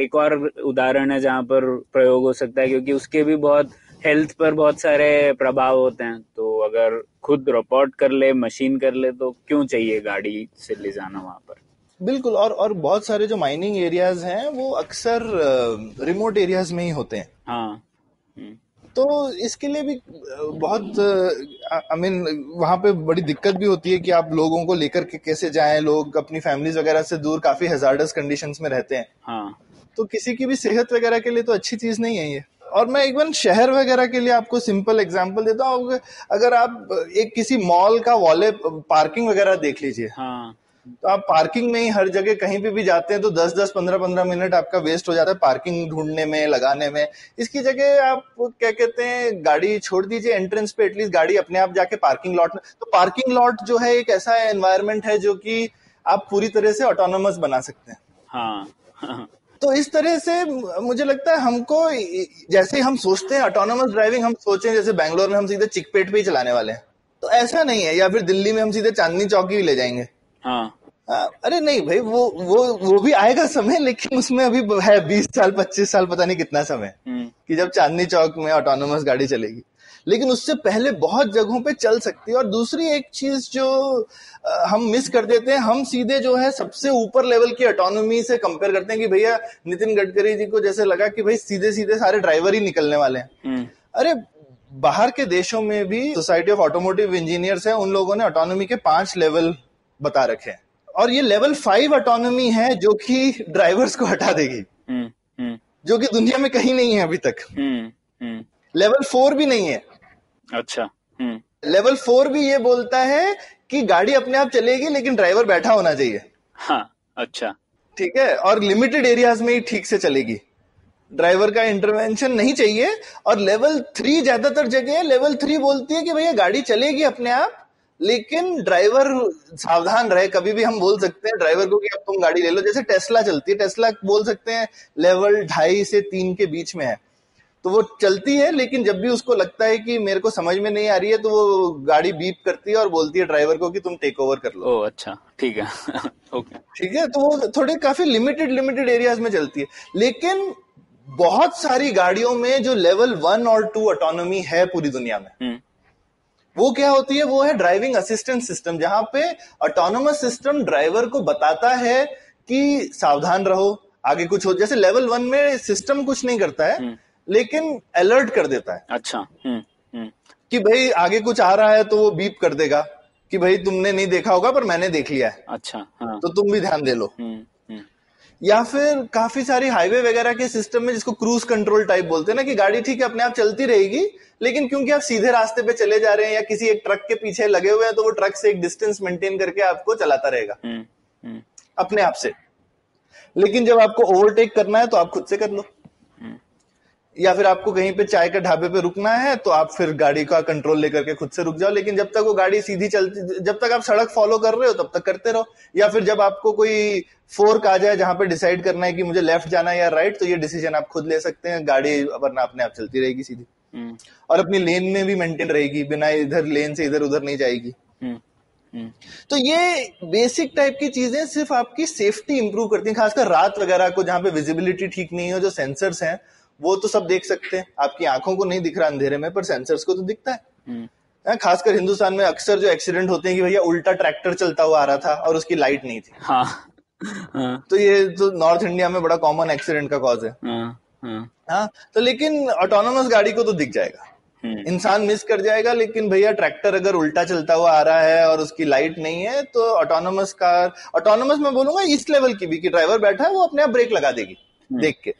एक और उदाहरण है जहाँ पर प्रयोग हो सकता है, क्योंकि उसके भी बहुत हेल्थ पर बहुत सारे प्रभाव होते हैं। तो अगर खुद रोबोट कर ले, मशीन कर ले, तो क्यों चाहिए गाड़ी से ले जाना वहां पर। बिल्कुल। और और बहुत सारे जो माइनिंग एरियाज हैं वो अक्सर रिमोट एरियाज में ही होते हैं। हाँ। तो इसके लिए भी बहुत आई मीन वहाँ पे बड़ी दिक्कत भी होती है कि आप लोगों को लेकर के कैसे जाएं। लोग अपनी फैमिलीज वगैरह से दूर काफी हैजार्डस कंडीशंस में रहते हैं। हाँ। तो किसी की भी सेहत वगैरह के लिए तो अच्छी चीज नहीं है ये। और मैं एक बार शहर वगैरह के लिए आपको सिंपल एग्जांपल देता हूँ। अगर आप एक किसी मॉल का वॉले पार्किंग वगैरह देख लीजिए। हाँ। तो आप पार्किंग में ही हर जगह कहीं पे भी जाते हैं तो दस दस पंद्रह पंद्रह मिनट आपका वेस्ट हो जाता है पार्किंग ढूंढने में, लगाने में। इसकी जगह आप क्या कहते हैं गाड़ी छोड़ दीजिए एंट्रेंस पे, एटलीस्ट गाड़ी अपने आप जाके पार्किंग लॉट में। तो पार्किंग लॉट जो है एक ऐसा एनवायरनमेंट है जो कि आप पूरी तरह से ऑटोनोमस बना सकते हैं। हाँ, हाँ। तो इस तरह से मुझे लगता है हमको जैसे हम सोचते हैं ऑटोनोमस ड्राइविंग, हम सोचें जैसे बैंगलोर में हम सीधे चिकपेट पे ही चलाने वाले हैं, तो ऐसा नहीं है, या फिर दिल्ली में हम सीधे चांदनी चौक ही ले जाएंगे। हाँ। आ, अरे नहीं भाई, वो वो वो भी आएगा समय, लेकिन उसमें अभी है बीस साल पच्चीस साल पता नहीं कितना समय कि जब चांदनी चौक में ऑटोनोमस गाड़ी चलेगी, लेकिन उससे पहले बहुत जगहों पे चल सकती है। और दूसरी एक चीज जो हम मिस कर देते हैं, हम सीधे जो है सबसे ऊपर लेवल की ऑटोनॉमी से कंपेयर करते हैं कि भैया नितिन गडकरी जी को जैसे लगा कि भाई सीधे सीधे सारे ड्राइवर ही निकलने वाले हैं। अरे बाहर के देशों में भी सोसाइटी ऑफ ऑटोमोटिव इंजीनियर्स है, उन लोगों ने ऑटोनॉमी के पांच लेवल बता रखे हैं, और ये लेवल फाइव ऑटोनॉमी है जो कि ड्राइवर्स को हटा देगी, जो कि दुनिया में कहीं नहीं है अभी तक। लेवल फोर भी नहीं है। अच्छा। लेवल फोर भी ये बोलता है कि गाड़ी अपने आप चलेगी लेकिन ड्राइवर बैठा होना चाहिए। हाँ, अच्छा, ठीक है, और लिमिटेड एरियाज में ही ठीक से चलेगी, ड्राइवर का इंटरवेंशन नहीं चाहिए। और लेवल थ्री ज्यादातर जगह लेवल थ्री बोलती है कि भैया गाड़ी चलेगी अपने आप लेकिन ड्राइवर सावधान रहे, कभी भी हम बोल सकते हैं ड्राइवर को कि अब तुम गाड़ी ले लो। जैसे टेस्ला चलती है, टेस्ला बोल सकते हैं लेवल ढाई से तीन के बीच में है, तो वो चलती है, लेकिन जब भी उसको लगता है कि मेरे को समझ में नहीं आ रही है तो वो गाड़ी बीप करती है और बोलती है ड्राइवर को कि तुम टेक ओवर कर लो। ओ, अच्छा, ठीक है। ओके, ठीक है, तो वो थोड़े काफी लिमिटेड लिमिटेड एरियाज में चलती है। लेकिन बहुत सारी गाड़ियों में जो लेवल वन और टू ऑटोनॉमी है पूरी दुनिया में, हुँ. वो क्या होती है, वो है ड्राइविंग असिस्टेंस सिस्टम, जहां पे ऑटोनोमस सिस्टम ड्राइवर को बताता है कि सावधान रहो, आगे कुछ हो। जैसे लेवल वन में सिस्टम कुछ नहीं करता है, हुँ. लेकिन अलर्ट कर देता है। अच्छा। हुँ, हुँ. कि भाई आगे कुछ आ रहा है तो वो बीप कर देगा कि भाई तुमने नहीं देखा होगा पर मैंने देख लिया है। अच्छा। हाँ. तो तुम भी ध्यान दे लो। हुँ, हुँ. या फिर काफी सारी हाईवे वगैरह के सिस्टम में जिसको क्रूज कंट्रोल टाइप बोलते हैं ना, कि गाड़ी ठीक है अपने आप चलती रहेगी लेकिन क्योंकि आप सीधे रास्ते पे चले जा रहे हैं या किसी एक ट्रक के पीछे लगे हुए हैं तो वो ट्रक से एक डिस्टेंस मेंटेन करके आपको चलाता रहेगा। हुँ, हुँ. अपने आप से, लेकिन जब आपको ओवरटेक करना है तो आप खुद से कर लो, या फिर आपको कहीं पे चाय के ढाबे पे रुकना है तो आप फिर गाड़ी का कंट्रोल लेकर के खुद से रुक जाओ, लेकिन जब तक वो गाड़ी सीधी चलती, जब तक आप सड़क फॉलो कर रहे हो तब तक करते रहो। या फिर जब आपको कोई फोर्क आ जाए जहां पे डिसाइड करना है कि मुझे लेफ्ट जाना है या राइट, तो ये डिसीजन आप खुद ले सकते हैं, गाड़ी वरना अपने आप चलती रहेगी सीधी, और अपनी लेन में भी मेंटेन रहेगी, बिना इधर लेन से इधर उधर नहीं जाएगी। तो ये बेसिक टाइप की चीजें सिर्फ आपकी सेफ्टी इंप्रूव करती है, खासकर रात वगैरह को जहां पे विजिबिलिटी ठीक नहीं हो। जो सेंसर्स हैं वो तो सब देख सकते हैं, आपकी आंखों को नहीं दिख रहा अंधेरे में, पर सेंसर्स को तो दिखता है। खासकर हिंदुस्तान में अक्सर जो एक्सीडेंट होते हैं कि भैया उल्टा ट्रैक्टर चलता हुआ आ रहा था और उसकी लाइट नहीं थी। हाँ, हाँ। तो ये तो नॉर्थ इंडिया में बड़ा कॉमन एक्सीडेंट का कॉज है। हाँ, हाँ। हाँ, तो लेकिन ऑटोनोमस गाड़ी को तो दिख जाएगा, इंसान मिस कर जाएगा, लेकिन भैया ट्रैक्टर अगर उल्टा चलता हुआ आ रहा है और उसकी लाइट नहीं है तो ऑटोनोमस कार, ऑटोनोमस मैं बोलूंगा इस लेवल की भी कि ड्राइवर बैठा है वो अपने आप ब्रेक लगा देगी देख के।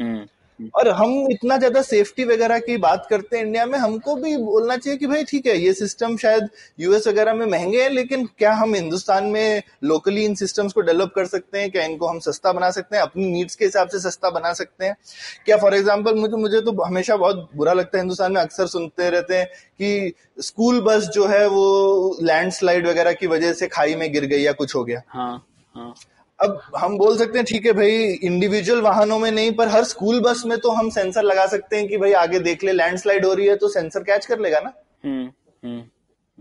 और हम इतना ज्यादा सेफ्टी वगैरह की बात करते हैं इंडिया में, हमको भी बोलना चाहिए कि भाई ठीक है ये सिस्टम शायद यूएस वगैरह में महंगे हैं, लेकिन क्या हम हिंदुस्तान में लोकली इन सिस्टम्स को डेवलप कर सकते हैं, क्या इनको हम सस्ता बना सकते हैं, अपनी नीड्स के हिसाब से सस्ता बना सकते हैं क्या। फॉर एग्जाम्पल मुझे मुझे तो हमेशा बहुत बुरा लगता है, हिंदुस्तान में अक्सर सुनते रहते हैं कि स्कूल बस जो है वो लैंडस्लाइड वगैरह की वजह से खाई में गिर गई या कुछ हो गया। हाँ, हाँ। अब हम बोल सकते हैं ठीक है भाई इंडिविजुअल वाहनों में नहीं, पर हर स्कूल बस में तो हम सेंसर लगा सकते हैं कि भाई आगे देख ले, लैंडस्लाइड हो रही है तो सेंसर कैच कर लेगा ना। हुँ, हुँ,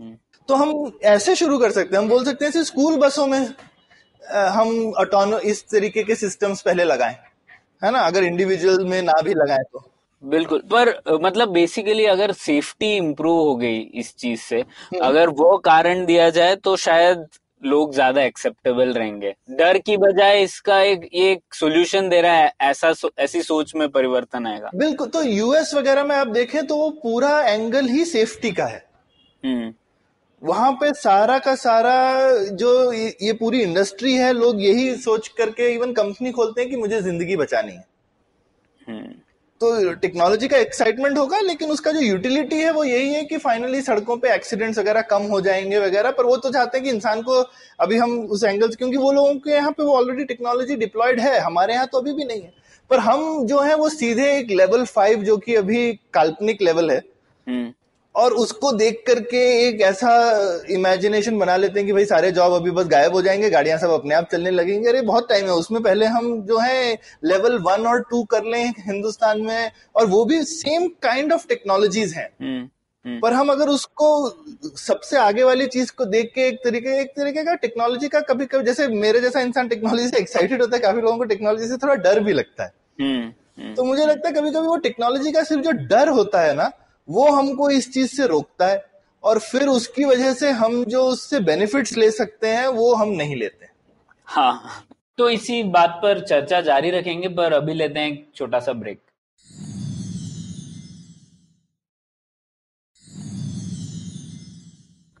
हुँ. तो हम ऐसे शुरू कर सकते हैं, हम बोल सकते हैं सिर्फ स्कूल बसों में आ, हम ऑटोनो इस तरीके के सिस्टम्स पहले लगाएं, है ना, अगर इंडिविजुअल में ना भी लगाएं तो। बिल्कुल, पर मतलब बेसिकली अगर सेफ्टी इंप्रूव हो गई इस चीज से, अगर वो कारण दिया जाए तो शायद लोग ज्यादा एक्सेप्टेबल रहेंगे, डर की बजाय इसका एक एक सॉल्यूशन दे रहा है, ऐसा ऐसी सोच में परिवर्तन आएगा। बिल्कुल, तो यूएस वगैरह में आप देखें तो वो पूरा एंगल ही सेफ्टी का है। हम्म, वहां पे सारा का सारा जो ये पूरी इंडस्ट्री है, लोग यही सोच करके इवन कंपनी खोलते हैं कि मुझे जिंदगी बचानी है। हम्म, तो टेक्नोलॉजी का एक्साइटमेंट होगा, लेकिन उसका जो यूटिलिटी है वो यही है कि फाइनली सड़कों पे एक्सीडेंट्स वगैरह कम हो जाएंगे वगैरह, पर वो तो चाहते हैं कि इंसान को अभी हम उस एंगल से, क्योंकि वो लोगों के यहाँ पे वो ऑलरेडी टेक्नोलॉजी डिप्लॉयड है, हमारे यहाँ तो अभी भी नहीं है। पर हम जो है वो सीधे एक लेवल फाइव जो कि अभी काल्पनिक लेवल है, और उसको देख करके एक ऐसा इमेजिनेशन बना लेते हैं कि भाई सारे जॉब अभी बस गायब हो जाएंगे, गाड़ियां सब अपने आप चलने लगेंगे। अरे बहुत टाइम है उसमें, पहले हम जो है लेवल वन और टू कर लें हिंदुस्तान में, और वो भी सेम काइंड ऑफ टेक्नोलॉजीज हैं। हुँ, हुँ. पर हम अगर उसको सबसे आगे वाली चीज को देख के एक तरीके एक तरीके का टेक्नोलॉजी का कभी कभी, जैसे मेरे जैसा इंसान टेक्नोलॉजी से एक्साइटेड होता है, काफी लोगों को टेक्नोलॉजी से थोड़ा डर भी लगता है। हुँ, हुँ. तो मुझे लगता है कभी कभी वो टेक्नोलॉजी का सिर्फ जो डर होता है ना, वो हमको इस चीज से रोकता है, और फिर उसकी वजह से हम जो उससे बेनिफिट्स ले सकते हैं वो हम नहीं लेते। हाँ, तो इसी बात पर चर्चा जारी रखेंगे, पर अभी लेते हैं एक छोटा सा ब्रेक।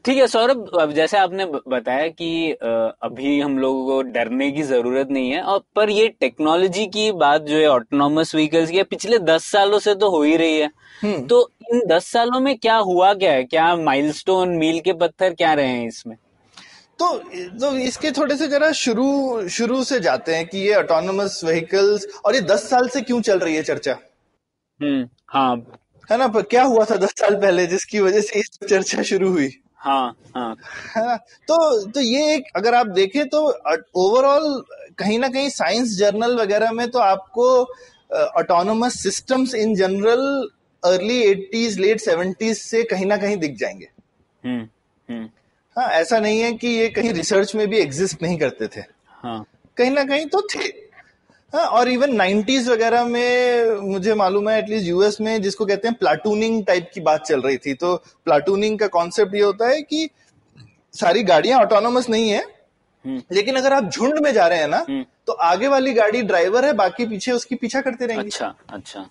ठीक है सौरभ, अब जैसे आपने बताया कि अभी हम लोगों को डरने की जरूरत नहीं है, और पर ये टेक्नोलॉजी की बात जो है ऑटोनॉमस व्हीकल्स की पिछले दस सालों से तो हो ही रही है, तो इन दस सालों में क्या हुआ, क्या है, क्या माइलस्टोन, मील के पत्थर क्या रहे हैं इसमें? तो, तो इसके थोड़े से जरा शुरू शुरू से जाते हैं कि ये ऑटोनॉमस व्हीकल्स और ये दस साल से क्यों चल रही है चर्चा। हम्म, हाँ है ना, पर क्या हुआ था दस साल पहले जिसकी वजह से इस चर्चा शुरू हुई? हाँ हाँ है तो, तो ये एक, अगर आप देखें तो ओवरऑल कहीं ना कहीं साइंस जर्नल वगैरह में तो आपको autonomous systems in general early eighties late seventies से कहीं ना कहीं दिख जाएंगे। हम्म हम्म हाँ, ऐसा नहीं है कि ये कहीं रिसर्च में भी एग्जिस्ट नहीं करते थे। हाँ, कहीं ना कहीं तो थे। हाँ, और इवन नाइन्टीज वगैरह में मुझे मालूम है एटलीस्ट यूएस में जिसको कहते हैं प्लाटूनिंग टाइप की बात चल रही थी। तो प्लाटूनिंग का कॉन्सेप्ट ये होता है कि सारी गाड़ियां ऑटोनोमस नहीं है, लेकिन अगर आप झुंड में जा रहे हैं ना तो आगे वाली गाड़ी ड्राइवर है, बाकी पीछे उसकी पीछा करते रहेंगे। अच्छा अच्छा,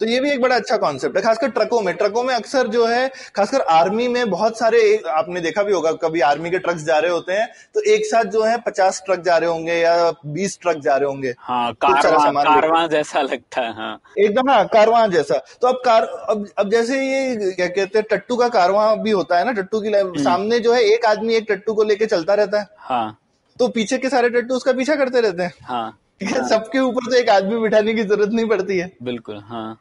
तो ये भी एक बड़ा अच्छा कॉन्सेप्ट है, खासकर ट्रकों में। ट्रकों में अक्सर जो है, खासकर आर्मी में बहुत सारे, आपने देखा भी होगा कभी आर्मी के ट्रक्स जा रहे होते हैं तो एक साथ जो है पचास ट्रक जा रहे होंगे या बीस ट्रक जा रहे होंगे। हाँ, कारवां, कारवां जैसा लगता है। हाँ, एकदम, हाँ कारवां जैसा। तो अब कार अब अब जैसे ये क्या कहते हैं टट्टू का कारवां भी होता है ना, टट्टू की सामने जो है एक आदमी एक टट्टू को लेके चलता रहता है। हाँ, तो पीछे के सारे टट्टू उसका पीछा करते रहते हैं। हाँ, सबके ऊपर तो एक आदमी बिठाने की जरूरत नहीं पड़ती है। बिल्कुल। हाँ,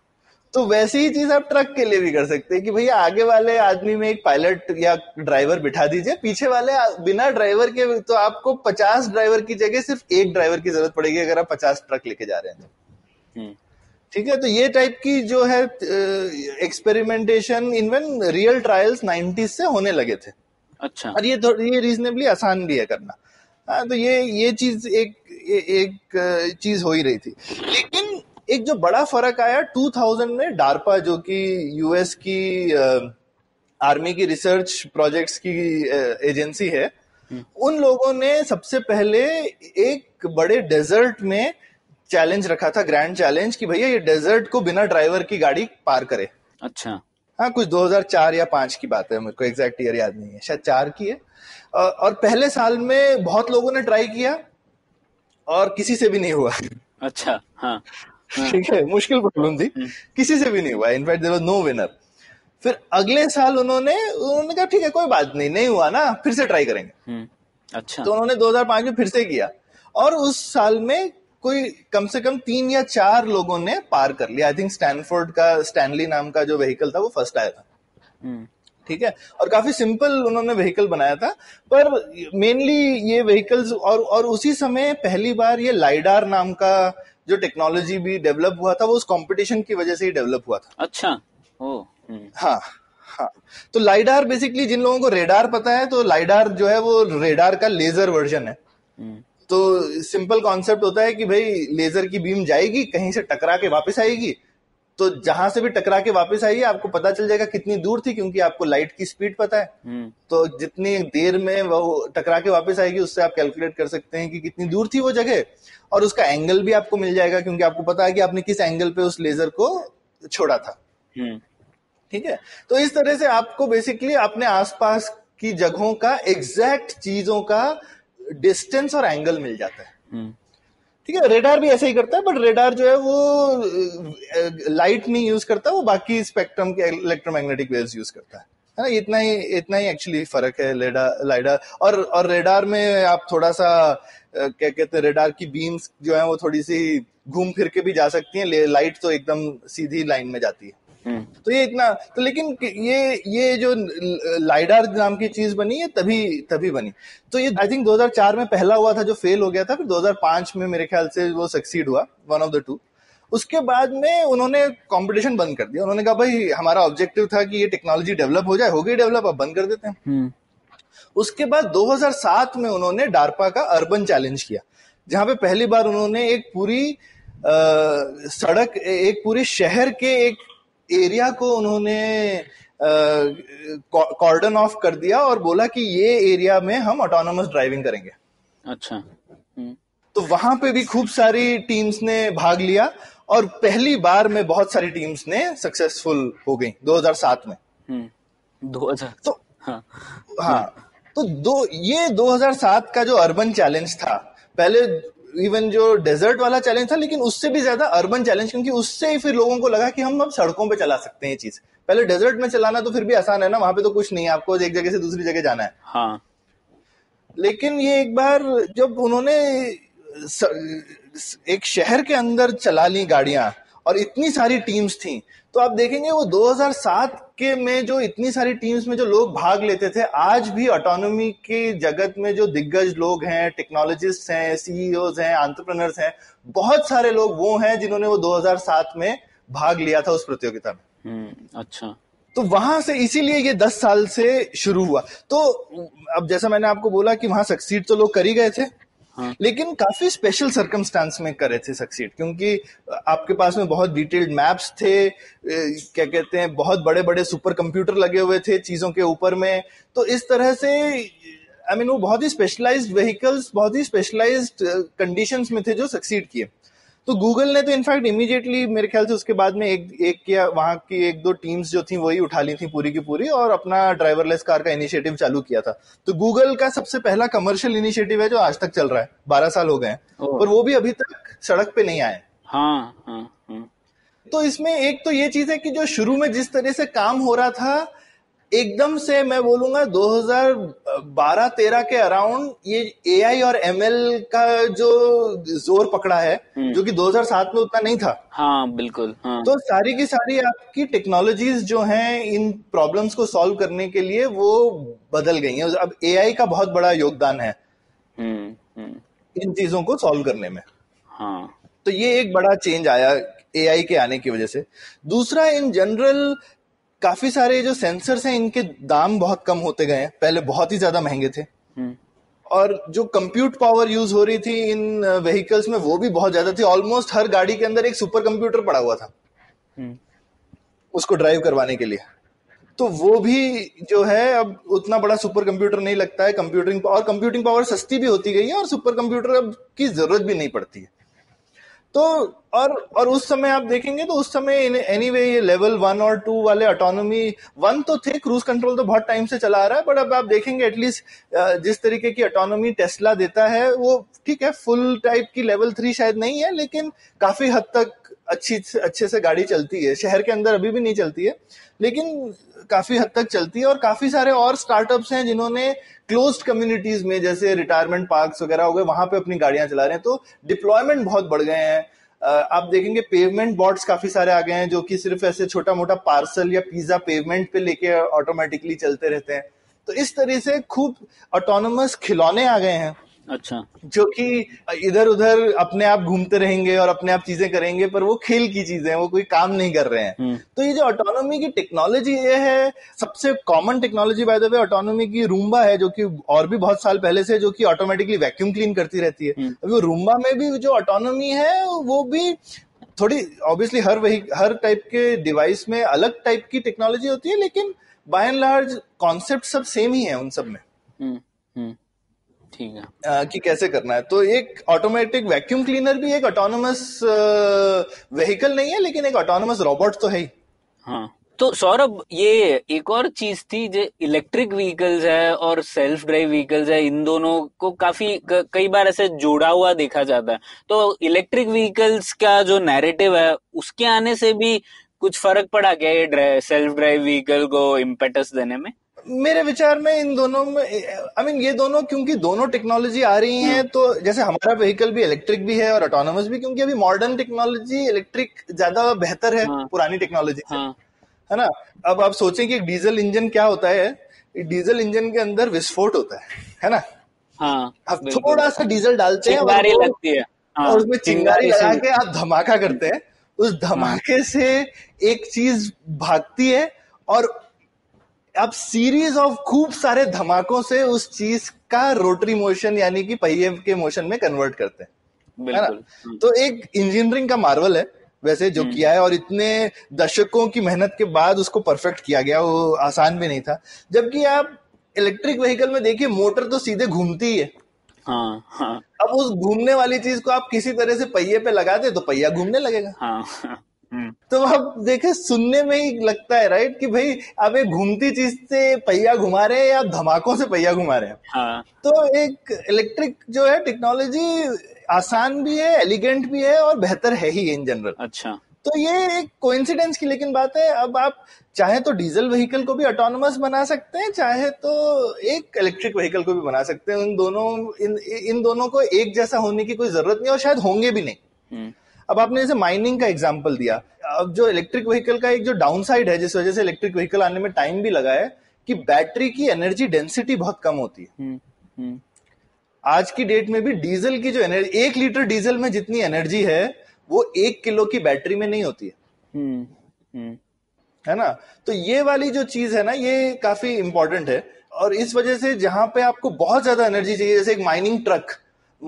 तो वैसी ही चीज आप ट्रक के लिए भी कर सकते हैं कि भैया आगे वाले आदमी में एक पायलट या ड्राइवर बिठा दीजिए, पीछे वाले बिना ड्राइवर के, तो आपको पचास ड्राइवर की जगह सिर्फ एक ड्राइवर की जरूरत पड़ेगी अगर आप पचास ट्रक लेके जा रहे हैं तो। ठीक है, तो ये टाइप की जो है experimentation, even real trials nineties से होने लगे थे। अच्छा, और ये ये रीजनेबली आसान भी है करना। हाँ, तो ये ये चीज एक एक चीज हो ही रही थी। लेकिन एक जो बड़ा फर्क आया दो हज़ार में, डार्पा जो कि यूएस की आर्मी की रिसर्च प्रोजेक्ट्स की एजेंसी है, उन लोगों ने सबसे पहले एक बड़े डेजर्ट में चैलेंज रखा था, ग्रैंड चैलेंज, कि भैया ये डेजर्ट को बिना ड्राइवर की गाड़ी पार करे। अच्छा, हाँ, कुछ दो हज़ार चार या पांच की बात है, मुझे को एग्जैक्ट ईयर याद नहीं है, शायद चार की है। और पहले साल में बहुत लोगों ने ट्राई किया और किसी से भी नहीं हुआ। अच्छा, हाँ ठीक है, मुश्किल प्रॉब्लम थी, किसी से भी नहीं हुआ, in fact there was no winner. फिर अगले साल उन्होंने उन्होंने कहा ठीक है कोई बात नहीं, नहीं हुआ ना, फिर से ट्राई करेंगे। अच्छा, तो उन्होंने दो हज़ार पांच में फिर से किया और उस साल में कोई कम से कम तीन या चार लोगों ने पार कर लिया। आई थिंक स्टैनफोर्ड का स्टैनली नाम का जो व्हीकल था वो फर्स्ट आया था। ठीक है, और काफी सिंपल उन्होंने व्हीकल बनाया था, पर मेनली ये व्हीकल्स, और और उसी समय पहली बार ये लाइडार नाम का जो टेक्नोलॉजी भी डेवलप हुआ था वो उस कंपटीशन की वजह से ही डेवलप हुआ था। अच्छा, ओ हाँ हाँ, तो लाइडार बेसिकली, जिन लोगों को रेडार पता है तो लाइडार जो है वो रेडार का लेजर वर्जन है। तो सिंपल कॉन्सेप्ट होता है कि भाई लेजर की बीम जाएगी, कहीं से टकरा के वापस आएगी, तो जहां से भी टकरा के वापस आइए आपको पता चल जाएगा कितनी दूर थी, क्योंकि आपको लाइट की स्पीड पता है, तो जितनी देर में वो टकरा के वापस आएगी उससे आप कैलकुलेट कर सकते हैं कि कितनी दूर थी वो जगह, और उसका एंगल भी आपको मिल जाएगा क्योंकि आपको पता है कि आपने किस एंगल पे उस लेजर को छोड़ा था। ठीक है, तो इस तरह से आपको बेसिकली अपने आसपास की जगहों का, एग्जैक्ट चीजों का डिस्टेंस और एंगल मिल जाता है। ठीक है, रेडार भी ऐसा ही करता है, बट रेडार जो है वो लाइट नहीं यूज करता, वो बाकी स्पेक्ट्रम के इलेक्ट्रोमैग्नेटिक वेव्स यूज करता है है ना। इतना ही इतना ही एक्चुअली फर्क है लाइडार और और रेडार में। आप थोड़ा सा क्या कहते हैं, रेडार की बीम्स जो है वो थोड़ी सी घूम फिर के भी जा सकती है, लाइट तो एकदम सीधी लाइन में जाती है। तो ये इतना तो लेकिन ये ये जो लाइडार नाम की चीज बनी है तभी तभी बनी। तो ये आई थिंक दो हज़ार चार में पहला हुआ था जो फेल हो गया था, फिर दो हज़ार पाँच में मेरे ख्याल से वो सक्सीड हुआ, वन ऑफ द टू। उसके बाद में उन्होंने कंपटीशन बंद कर दिया, उन्होंने कहा भाई हमारा ऑब्जेक्टिव था कि ये टेक्नोलॉजी डेवलप हो जाए, हो गई डेवलप, अब बंद कर देते हैं। उसके बाद दो हज़ार सात में उन्होंने डार्पा का अर्बन चैलेंज किया, जहां पे पहली बार उन्होंने एक पूरी आ, सड़क, एक पूरे शहर के एक एरिया को उन्होंने कॉर्डन ऑफ कर दिया और बोला कि ये एरिया में हम ऑटोनॉमस ड्राइविंग करेंगे। अच्छा। तो वहां पे भी खूब सारी टीम्स ने भाग लिया और पहली बार में बहुत सारी टीम्स ने सक्सेसफुल हो गई दो हज़ार सात में। दो हज़ार तो हाँ, हाँ तो दो ये दो हज़ार सात का जो अर्बन चैलेंज था, पहले इवन जो डेजर्ट वाला चैलेंज था लेकिन उससे भी ज्यादा अर्बन चैलेंज, क्योंकि उससे ही फिर लोगों को लगा कि हम अब सड़कों पे चला सकते हैं ये चीज। पहले डेजर्ट में चलाना तो फिर भी आसान है ना, वहां पे तो कुछ नहीं है, आपको एक जगह से दूसरी जगह जाना है। हाँ। लेकिन ये एक बार जब उन्होंने स, एक शहर के अंदर चला ली गाड़ियां और इतनी सारी टीम्स थी, तो आप देखेंगे वो दो हज़ार सात के में जो इतनी सारी टीम्स में जो लोग भाग लेते थे, आज भी ऑटोनॉमी के जगत में जो दिग्गज लोग हैं, टेक्नोलॉजिस्ट हैं, सीईओज हैं, एंटरप्रेन्योर्स हैं, बहुत सारे लोग वो हैं जिन्होंने वो दो हज़ार सात में भाग लिया था उस प्रतियोगिता में। अच्छा। तो वहां से इसीलिए ये दस साल से शुरू हुआ। तो अब जैसा मैंने आपको बोला कि वहां सक्सीड तो लोग कर ही गए थे, हाँ। लेकिन काफी स्पेशल सर्कमस्टांस में करे थे सक्सीड, क्योंकि आपके पास में बहुत डिटेल्ड मैप्स थे, क्या कहते हैं, बहुत बड़े बड़े सुपर कंप्यूटर लगे हुए थे चीजों के ऊपर में। तो इस तरह से आई मीन वो बहुत ही स्पेशलाइज्ड व्हीकल्स, बहुत ही स्पेशलाइज्ड कंडीशंस में थे जो सक्सीड किए। तो गूगल ने तो इनफैक्ट इमीडिएटली मेरे ख्याल से उसके बाद में एक एक किया, वहां की एक दो टीम्स जो थी वही उठा ली थी पूरी की पूरी और अपना ड्राइवरलेस कार का इनिशिएटिव चालू किया था। तो गूगल का सबसे पहला कमर्शियल इनिशिएटिव है जो आज तक चल रहा है, बारह साल हो गए हैं पर वो भी अभी तक सड़क पे नहीं आए। हाँ, हाँ, हाँ। तो इसमें एक तो ये चीज है कि जो शुरू में जिस तरह से काम हो रहा था, एकदम से मैं बोलूंगा दो हज़ार बारह तेरह के अराउंड ये एआई और एमएल का जो जोर पकड़ा है, जो कि दो हज़ार सात में उतना नहीं था। हाँ बिल्कुल। हाँ। तो सारी की सारी आपकी टेक्नोलॉजीज जो हैं इन प्रॉब्लम्स को सॉल्व करने के लिए वो बदल गई हैं। अब एआई का बहुत बड़ा योगदान है इन चीजों को सॉल्व करने में। हाँ। तो ये एक बड़ा चेंज आया एआई के आने की वजह से। दूसरा, इन जनरल काफी सारे जो सेंसर्स हैं इनके दाम बहुत कम होते गए हैं, पहले बहुत ही ज्यादा महंगे थे। और जो कंप्यूट पावर यूज हो रही थी इन व्हीकल्स में वो भी बहुत ज्यादा थी। ऑलमोस्ट हर गाड़ी के अंदर एक सुपर कंप्यूटर पड़ा हुआ था उसको ड्राइव करवाने के लिए। तो वो भी जो है अब उतना बड़ा सुपर कंप्यूटर नहीं लगता है। कंप्यूटिंग और कंप्यूटिंग पावर सस्ती भी होती गई है और सुपर कंप्यूटर अब की जरूरत भी नहीं पड़ती है। तो और और उस समय आप देखेंगे तो उस समय एनीवे ये लेवल वन और टू वाले ऑटोनॉमी, वन तो थे, क्रूज कंट्रोल तो बहुत टाइम से चला आ रहा है, बट अब आप देखेंगे एटलीस्ट जिस तरीके की ऑटोनॉमी टेस्ला देता है वो ठीक है, फुल टाइप की लेवल थ्री शायद नहीं है लेकिन काफी हद तक अच्छी अच्छे से गाड़ी चलती है। शहर के अंदर अभी भी नहीं चलती है लेकिन काफी हद तक चलती है। और काफी सारे और स्टार्टअप्स हैं जिन्होंने क्लोज्ड कम्युनिटीज में, जैसे रिटायरमेंट पार्क्स वगैरह हो गए, वहां पे अपनी गाड़ियां चला रहे हैं। तो डिप्लॉयमेंट बहुत बढ़ गए हैं। आप देखेंगे पेवमेंट बॉट्स काफी सारे आ गए हैं जो कि सिर्फ ऐसे छोटा मोटा पार्सल या पिज्जा पेवमेंट पे लेके ऑटोमेटिकली चलते रहते हैं। तो इस तरह से खूब ऑटोनोमस खिलौने आ गए हैं। अच्छा। जो कि इधर उधर अपने आप घूमते रहेंगे और अपने आप चीजें करेंगे, पर वो खेल की चीजें हैं, वो कोई काम नहीं कर रहे हैं। तो ये जो ऑटोनॉमी की टेक्नोलॉजी ये है, सबसे common technology by the way autonomy की रूम्बा है, जो कि और भी बहुत साल पहले से, जो कि ऑटोमेटिकली वैक्यूम क्लीन करती रहती है। अभी वो रूम्बा में भी जो ऑटोनॉमी है वो भी थोड़ी, ऑब्वियसली हर वही हर टाइप के डिवाइस में अलग टाइप की टेक्नोलॉजी होती है लेकिन बाय एंड लार्ज कॉन्सेप्ट सब सेम ही है उन सब में। ठीक है। आ, कि कैसे करना है। तो एक ऑटोमेटिक वैक्यूम क्लीनर भी एक ऑटोनोमस व्हीकल नहीं है लेकिन एक ऑटोनोमस रोबोट तो है ही। हाँ। तो सौरभ, ये एक और चीज थी जो इलेक्ट्रिक व्हीकल्स है और सेल्फ ड्राइव व्हीकल्स है, इन दोनों को काफी कई बार ऐसे जोड़ा हुआ देखा जाता है। तो इलेक्ट्रिक व्हीकल्स का जो नैरेटिव है उसके आने से भी कुछ फर्क पड़ा क्या ये सेल्फ ड्राइव व्हीकल को इम्पेटस देने में? मेरे विचार में इन दोनों में, आई मीन ये दोनों, क्योंकि दोनों टेक्नोलॉजी आ रही है, तो जैसे हमारा व्हीकल भी इलेक्ट्रिक भी है और ऑटोनोमस भी, क्योंकि अभी मॉडर्न टेक्नोलॉजी इलेक्ट्रिक ज्यादा बेहतर है पुरानी टेक्नोलॉजी से। है ना। अब आप सोचें कि डीजल इंजन क्या होता है, डीजल इंजन के अंदर विस्फोट होता है, है ना। हाँ, आप थोड़ा सा डीजल डालते हैं और, हाँ, और उसमें चिंगारी लगा के आप धमाका करते हैं। उस धमाके से एक चीज भागती है और अब सीरीज ऑफ खूब सारे धमाकों से उस चीज का रोटरी मोशन यानी कि पहिए के मोशन में कन्वर्ट करते हैं, है ना। तो एक इंजीनियरिंग का मार्वल है वैसे जो किया है, और इतने दशकों की मेहनत के बाद उसको परफेक्ट किया गया, वो आसान भी नहीं था। जबकि आप इलेक्ट्रिक व्हीकल में देखिए, मोटर तो सीधे घूमती ही है। हाँ, हाँ। अब उस घूमने वाली चीज को आप किसी तरह से पहिए पे लगा दे तो पहिया घूमने लगेगा। हाँ, हाँ। तो आप देखे, सुनने में ही लगता है राइट कि भाई आप एक घूमती चीज से पहिया घुमा रहे हैं या धमाकों से पहिया घुमा रहे हैं। हाँ। तो एक इलेक्ट्रिक जो है टेक्नोलॉजी आसान भी है, एलिगेंट भी है और बेहतर है ही इन जनरल। अच्छा, तो ये एक कोइंसिडेंस की लेकिन बात है। अब आप चाहे तो डीजल व्हीकल को भी ऑटोनमस बना सकते हैं, चाहे तो एक इलेक्ट्रिक व्हीकल को भी बना सकते हैं। उन दोनों इन इन दोनों को एक जैसा होने की कोई जरूरत नहीं और शायद होंगे भी नहीं। अब आपने जैसे माइनिंग का एग्जांपल दिया, अब जो इलेक्ट्रिक व्हीकल का एक जो डाउनसाइड है जिस वजह से इलेक्ट्रिक व्हीकल आने में टाइम भी लगा है, कि बैटरी की एनर्जी डेंसिटी बहुत कम होती है। आज की डेट में भी डीजल की जो एनर्जी, एक लीटर डीजल में जितनी एनर्जी है वो एक किलो की बैटरी में नहीं होती है, हुँ, हुँ. है ना। तो ये वाली जो चीज है ना, ये काफी इंपॉर्टेंट है। और इस वजह से जहां पे आपको बहुत ज्यादा एनर्जी चाहिए, जैसे एक माइनिंग ट्रक,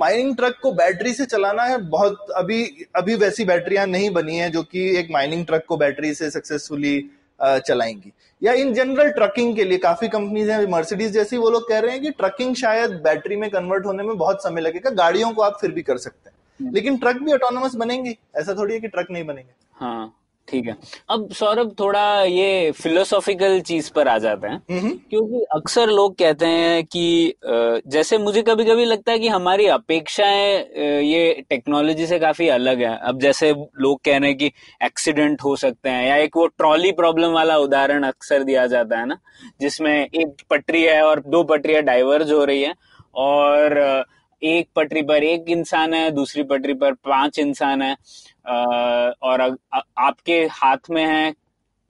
माइनिंग ट्रक को बैटरी से चलाना है बहुत, अभी अभी वैसी बैटरियां नहीं बनी है जो कि एक माइनिंग ट्रक को बैटरी से सक्सेसफुली चलाएंगी। या इन जनरल ट्रकिंग के लिए काफी कंपनीज हैं, मर्सिडीज जैसी, वो लोग कह रहे हैं कि ट्रकिंग शायद बैटरी में कन्वर्ट होने में बहुत समय लगेगा। गाड़ियों को आप फिर भी कर सकते हैं, लेकिन ट्रक भी ऑटोनोमस बनेंगे, ऐसा थोड़ी है कि ट्रक नहीं बनेंगे। हाँ, ठीक है। अब सौरभ, थोड़ा ये फिलोसॉफिकल चीज पर आ जाते हैं, क्योंकि अक्सर लोग कहते हैं कि, जैसे मुझे कभी कभी लगता है कि हमारी अपेक्षाएं ये टेक्नोलॉजी से काफी अलग है। अब जैसे लोग कह रहे हैं कि एक्सीडेंट हो सकते हैं, या एक वो ट्रॉली प्रॉब्लम वाला उदाहरण अक्सर दिया जाता है ना, जिसमें एक पटरी है और दो पटरियां डाइवर्ज हो रही है, और एक पटरी पर एक इंसान है, दूसरी पटरी पर पांच इंसान है, और आपके हाथ में है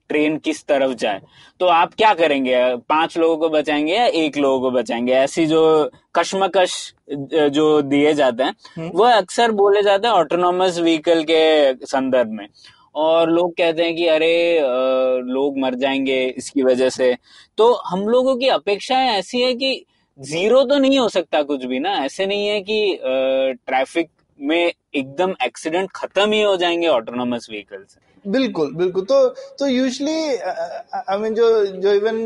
ट्रेन किस तरफ जाए, तो आप क्या करेंगे? पांच लोगों को बचाएंगे या एक लोगों को बचाएंगे? ऐसी जो कश्मकश जो दिए जाते हैं वो अक्सर बोले जाते हैं ऑटोनॉमस व्हीकल के संदर्भ में, और लोग कहते हैं कि अरे लोग मर जाएंगे इसकी वजह से। तो हम लोगों की अपेक्षाएं ऐसी है कि जीरो तो नहीं हो सकता कुछ भी ना, ऐसे नहीं है कि ट्रैफिक में एकदम एक्सीडेंट खत्म ही हो जाएंगे ऑटोनॉमस व्हीकल से। बिल्कुल बिल्कुल। तो तो यूजुअली आई मीन जो जो इवन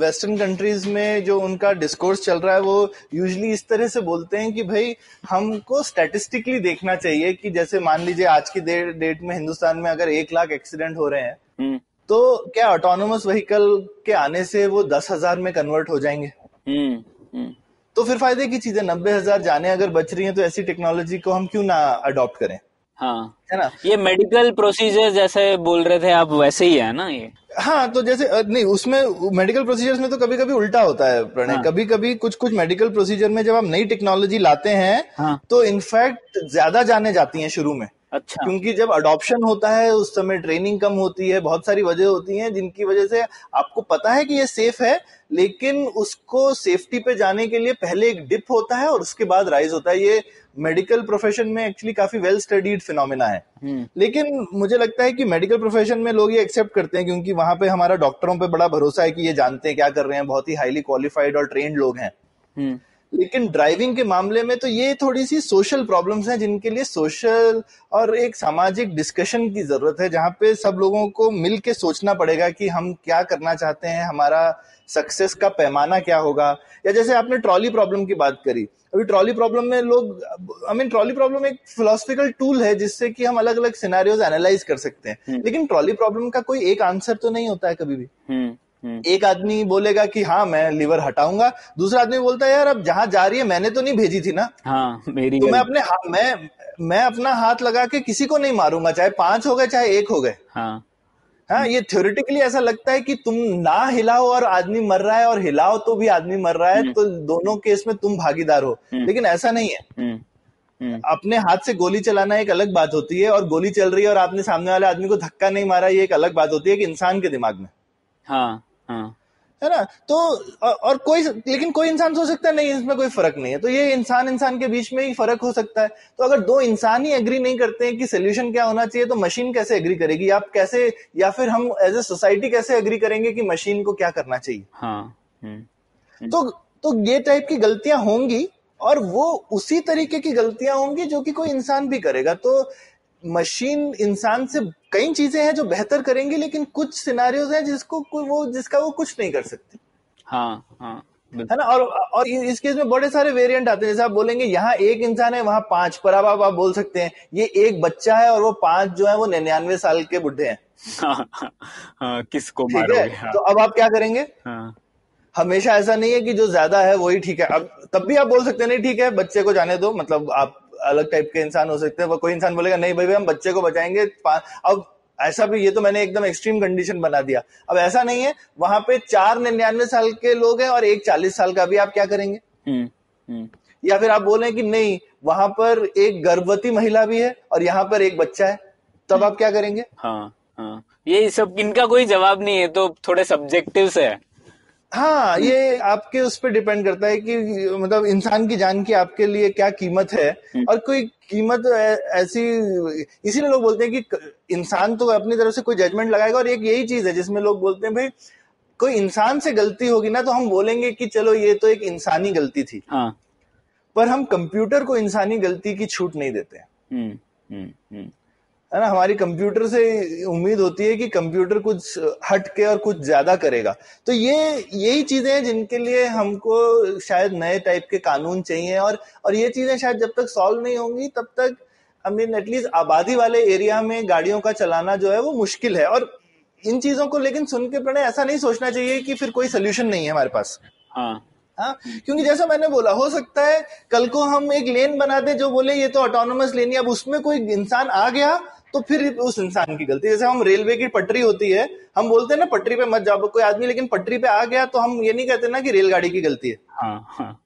वेस्टर्न कंट्रीज में जो उनका डिस्कोर्स चल रहा है, वो यूजुअली इस तरह से बोलते हैं कि भाई हमको स्टैटिस्टिकली देखना चाहिए कि जैसे मान लीजिए आज की दे, डेट में हिंदुस्तान में अगर एक लाख एक्सीडेंट हो रहे हैं, तो क्या ऑटोनॉमस व्हीकल के आने से वो दस हजार में कन्वर्ट हो जाएंगे? तो फिर फायदे की चीज है, नब्बे हजार जाने अगर बच रही हैं, तो ऐसी टेक्नोलॉजी को हम क्यों ना अडॉप्ट करें। हाँ, है ना। ये मेडिकल प्रोसीजर जैसे बोल रहे थे आप, वैसे ही है ना ये। हाँ, तो जैसे नहीं, उसमें मेडिकल प्रोसीजर्स में तो कभी कभी उल्टा होता है प्रणय। हाँ। कभी कभी कुछ कुछ मेडिकल प्रोसीजर में जब हम नई टेक्नोलॉजी लाते हैं, हाँ, तो इनफैक्ट ज्यादा जाने जाती है शुरू में। अच्छा। क्योंकि जब अडॉप्शन होता है उस समय ट्रेनिंग कम होती है, बहुत सारी वजह होती हैं जिनकी वजह से आपको पता है कि ये सेफ है, लेकिन उसको सेफ्टी पे जाने के लिए पहले एक डिप होता है और उसके बाद राइज होता है। ये मेडिकल प्रोफेशन में एक्चुअली काफी वेल स्टडीड फिनोमिना है। लेकिन मुझे लगता है कि मेडिकल प्रोफेशन में लोग ये एक्सेप्ट करते हैं, क्योंकि वहां पे हमारा डॉक्टरों पे बड़ा भरोसा है कि ये जानते हैं क्या कर रहे हैं, बहुत ही हाईली क्वालिफाइड और ट्रेन्ड लोग हैं। लेकिन ड्राइविंग के मामले में तो ये थोड़ी सी सोशल प्रॉब्लम्स हैं, जिनके लिए सोशल और एक सामाजिक डिस्कशन की जरूरत है, जहां पे सब लोगों को मिलके सोचना पड़ेगा कि हम क्या करना चाहते हैं, हमारा सक्सेस का पैमाना क्या होगा। या जैसे आपने ट्रॉली प्रॉब्लम की बात करी, अभी ट्रॉली प्रॉब्लम में लोग, आई मीन ट्रॉली प्रॉब्लम एक फिलोसफिकल टूल है जिससे कि हम अलग अलग सिनेरियोज एनालाइज कर सकते हैं, लेकिन ट्रॉली प्रॉब्लम का कोई एक आंसर तो नहीं होता है कभी भी। एक आदमी बोलेगा कि हाँ मैं लीवर हटाऊंगा, दूसरा आदमी बोलता है यार अब जहां जा रही है मैंने तो नहीं भेजी थी ना। हाँ, मेरी तो मैं अपने हाथ मैं मैं अपना हाथ लगा के किसी को नहीं मारूंगा, चाहे पांच हो गए चाहे एक हो गए। हाँ, हाँ, ये थ्योरेटिकली ऐसा लगता है कि तुम ना हिलाओ और आदमी मर रहा है, और हिलाओ तो भी आदमी मर रहा है, तो दोनों केस में तुम भागीदार हो, लेकिन ऐसा नहीं है। अपने हाथ से गोली चलाना एक अलग बात होती है और गोली चल रही है और आपने सामने वाले आदमी को धक्का नहीं मारा, ये एक अलग बात होती है कि इंसान के दिमाग में, हाँ हाँ, है ना। तो और कोई, लेकिन कोई इंसान सोच सकता है नहीं इसमें कोई फर्क नहीं है, तो ये इंसान इंसान के बीच में ही फर्क हो सकता है। तो अगर दो इंसान ही एग्री नहीं करते हैं कि सोल्यूशन क्या होना चाहिए, तो मशीन कैसे एग्री करेगी? आप कैसे, या फिर हम एज ए सोसाइटी कैसे एग्री करेंगे कि मशीन को क्या करना चाहिए? हाँ, हुँ, तो, तो ये टाइप की गलतियां होंगी और वो उसी तरीके की गलतियां होंगी जो कि कोई इंसान भी करेगा। तो मशीन इंसान से कई चीजें हैं जो बेहतर करेंगी, लेकिन कुछ सिनारियोज हैं जिसको वो जिसका वो कुछ नहीं कर सकती, हाँ हाँ, है ना। और और इस केस में बड़े सारे वेरिएंट आते हैं। जैसे आप बोलेंगे यहाँ एक इंसान है, वहां पांच, पर अब आप, आप बोल सकते हैं ये एक बच्चा है और वो पांच जो है वो निन्यानवे साल के बुढ़े हैं, हाँ, हाँ, हाँ, किसको मारोगे? हाँ। तो अब आप क्या करेंगे? हाँ। हमेशा ऐसा नहीं है कि जो ज्यादा है वही ठीक है। अब तब भी आप बोल सकते हैं नहीं ठीक है बच्चे को जाने दो, मतलब आप अलग टाइप के इंसान हो सकते हैं। वो कोई इंसान बोलेगा नहीं भाई, भाई हम बच्चे को बचाएंगे। अब ऐसा भी, ये तो मैंने एकदम एक्सट्रीम कंडीशन बना दिया। अब ऐसा नहीं है, वहां पे चार निन्यानवे साल के लोग हैं और एक चालीस साल का, भी आप क्या करेंगे? हुँ, हुँ. या फिर आप बोलें कि नहीं वहां पर एक गर्भवती महिला भी है और यहाँ पर एक बच्चा है, तब आप क्या करेंगे? हाँ हाँ, ये सब इनका कोई जवाब नहीं है, तो थोड़े सब्जेक्टिव है। हाँ, ये आपके उस पर डिपेंड करता है कि मतलब इंसान की जान की आपके लिए क्या कीमत है। और कोई कीमत ऐसी, इसीलिए लोग बोलते हैं कि इंसान तो अपनी तरफ से कोई जजमेंट लगाएगा। और एक यही चीज है जिसमें लोग बोलते हैं भाई कोई इंसान से गलती होगी ना तो हम बोलेंगे कि चलो ये तो एक इंसानी गलती थी, हाँ, पर हम कंप्यूटर को इंसानी गलती की छूट नहीं देते हैं, है ना। हमारी कंप्यूटर से उम्मीद होती है कि कंप्यूटर कुछ हट के और कुछ ज्यादा करेगा। तो ये यही चीजें हैं जिनके लिए हमको शायद नए टाइप के कानून चाहिए। और और ये चीजें शायद जब तक सॉल्व नहीं होंगी तब तक, आई मीन एटलीस्ट आबादी वाले एरिया में गाड़ियों का चलाना जो है वो मुश्किल है। और इन चीजों को लेकिन सुन के प्रणय ऐसा नहीं सोचना चाहिए कि फिर कोई सोल्यूशन नहीं है हमारे पास, हाँ हाँ, क्योंकि जैसा मैंने बोला हो सकता है कल को हम एक लेन बना दें जो बोले ये तो ऑटोनोमस लेन है, अब उसमें कोई इंसान आ गया तो फिर उस इंसान की गलती। जैसे हम रेलवे की पटरी होती है, हम बोलते हैं ना पटरी पे मत जाओ कोई आदमी, लेकिन पटरी पे आ गया तो हम ये नहीं कहते ना कि रेलगाड़ी की गलती है, हाँ, हाँ,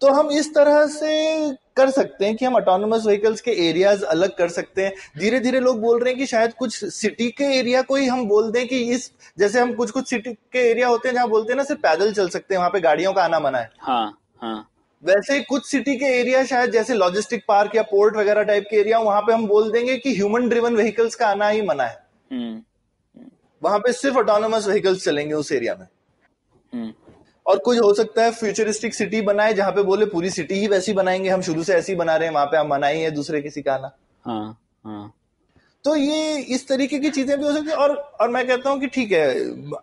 तो हम इस तरह से कर सकते हैं कि हम ऑटोनोमस व्हीकल्स के एरियाज अलग कर सकते हैं। धीरे धीरे लोग बोल रहे हैं कि शायद कुछ सिटी के एरिया को ही हम बोल दें कि इस, जैसे हम कुछ कुछ सिटी के एरिया होते हैं जहाँ बोलते हैं ना सिर्फ पैदल चल सकते हैं, वहां पे गाड़ियों का आना मना है, हाँ, हाँ, वैसे कुछ सिटी के एरिया शायद जैसे लॉजिस्टिक पार्क या पोर्ट वगैरह टाइप के एरिया, वहां पे हम बोल देंगे कि ह्यूमन ड्रिवन व्हीकल्स का आना ही मना है, वहां पे सिर्फ ऑटोनोमस व्हीकल्स चलेंगे उस एरिया में। हुँ. और कुछ हो सकता है फ्यूचरिस्टिक सिटी बनाए जहां पे बोले पूरी सिटी ही वैसी बनाएंगे, हम शुरू से ऐसी बना रहे हैं, वहां पे हम मनाई है दूसरे किसी का आना, हाँ, हाँ. तो ये इस तरीके की चीजें भी हो सकती है। और और मैं कहता हूँ कि ठीक है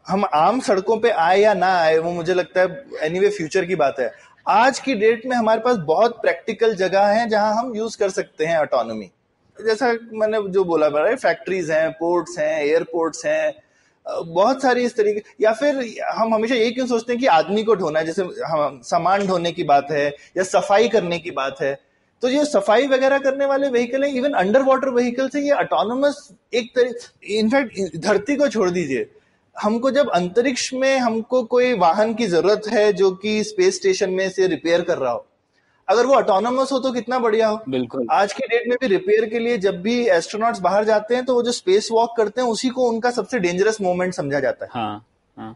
हम आम सड़कों पे आए या ना आए वो मुझे लगता है एनीवे फ्यूचर की बात है। आज की डेट में हमारे पास बहुत प्रैक्टिकल जगह है जहां हम यूज कर सकते हैं ऑटोनोमी। जैसा मैंने जो बोला, बड़ा फैक्ट्रीज हैं, पोर्ट्स हैं, एयरपोर्ट्स हैं, बहुत सारी इस तरीके। या फिर हम हमेशा यही क्यों सोचते हैं कि आदमी को ढोना है, जैसे हम सामान ढोने की बात है या सफाई करने की बात है, तो ये सफाई वगैरह करने वाले व्हीकल है, इवन अंडर वाटर व्हीकल से ये ऑटोनोमस एक तरीके। इनफैक्ट धरती को छोड़ दीजिए, हमको जब अंतरिक्ष में हमको कोई वाहन की जरूरत है जो कि स्पेस स्टेशन में से रिपेयर कर रहा हो, अगर वो ऑटोनोमस हो तो कितना बढ़िया हो। बिल्कुल, आज की डेट में भी रिपेयर के लिए जब भी एस्ट्रोनॉट्स बाहर जाते हैं तो वो जो स्पेस वॉक करते हैं उसी को उनका सबसे डेंजरस मोमेंट समझा जाता है, हाँ, हाँ,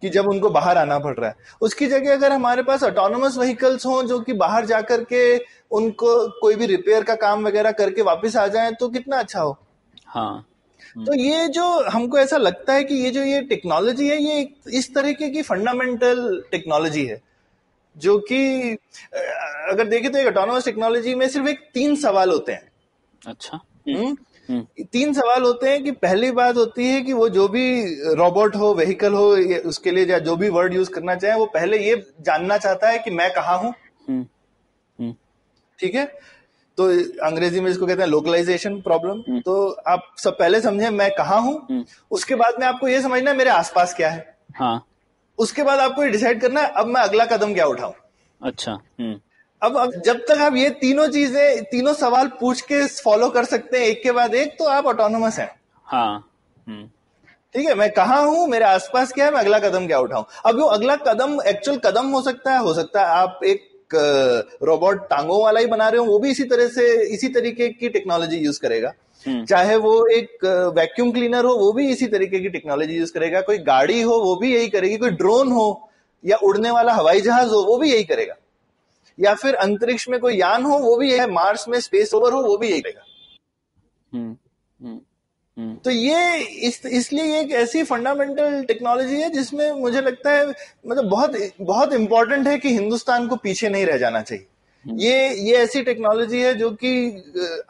कि जब उनको बाहर आना पड़ रहा है। उसकी जगह अगर हमारे पास ऑटोनोमस व्हीकल्स हों जो कि बाहर जाकर के उनको कोई भी रिपेयर का काम वगैरह करके वापस आ जाए तो कितना अच्छा हो, हाँ। तो ये जो हमको ऐसा लगता है कि ये जो ये टेक्नोलॉजी है ये इस तरीके की फंडामेंटल टेक्नोलॉजी है जो कि अगर देखें तो एक ऑटोनोमस टेक्नोलॉजी में सिर्फ एक तीन सवाल होते हैं। अच्छा, हुँ? हुँ. तीन सवाल होते हैं कि पहली बात होती है कि वो जो भी रोबोट हो, व्हीकल हो, उसके लिए जो भी वर्ड यूज करना चाहे वो पहले ये जानना चाहता है कि मैं कहाँ हूँ, ठीक है। तो अंग्रेजी में इसको कहते हैं लोकलाइजेशन प्रॉब्लम। तो आप सब पहले समझे मैं कहाँ हूँ, उसके बाद में आपको ये समझना है मेरे आसपास क्या है, हाँ। उसके बाद आपको ये डिसाइड करना है अब मैं अगला कदम क्या उठाऊं। अच्छा, अब, अब जब तक आप ये तीनों चीजें, तीनों सवाल पूछ के फॉलो कर सकते हैं एक के बाद एक, तो आप ऑटोनोमस हैं, हाँ, ठीक है। मैं कहाँ हूँ, मेरे आसपास क्या है, मैं अगला कदम क्या उठाऊं। अब वो अगला कदम एक्चुअल कदम हो सकता है, हो सकता है आप एक एक रोबोट टांगों वाला ही बना रहे हो वो भी इसी तरह से इसी तरीके की टेक्नोलॉजी यूज करेगा, चाहे वो एक वैक्यूम क्लीनर हो वो भी इसी तरीके की टेक्नोलॉजी यूज करेगा, कोई गाड़ी हो वो भी यही करेगी, कोई ड्रोन हो या उड़ने वाला हवाई जहाज हो वो भी यही करेगा, या फिर अंतरिक्ष में कोई यान हो वो भी यही, मार्स में स्पेस रोवर हो वो भी यही करेगा। हुँ, हुँ, हुँ. तो ये इस इसलिए ये एक ऐसी फंडामेंटल टेक्नोलॉजी है जिसमें मुझे लगता है मतलब बहुत बहुत इम्पोर्टेंट है कि हिंदुस्तान को पीछे नहीं रह जाना चाहिए। ये ये ऐसी टेक्नोलॉजी है जो कि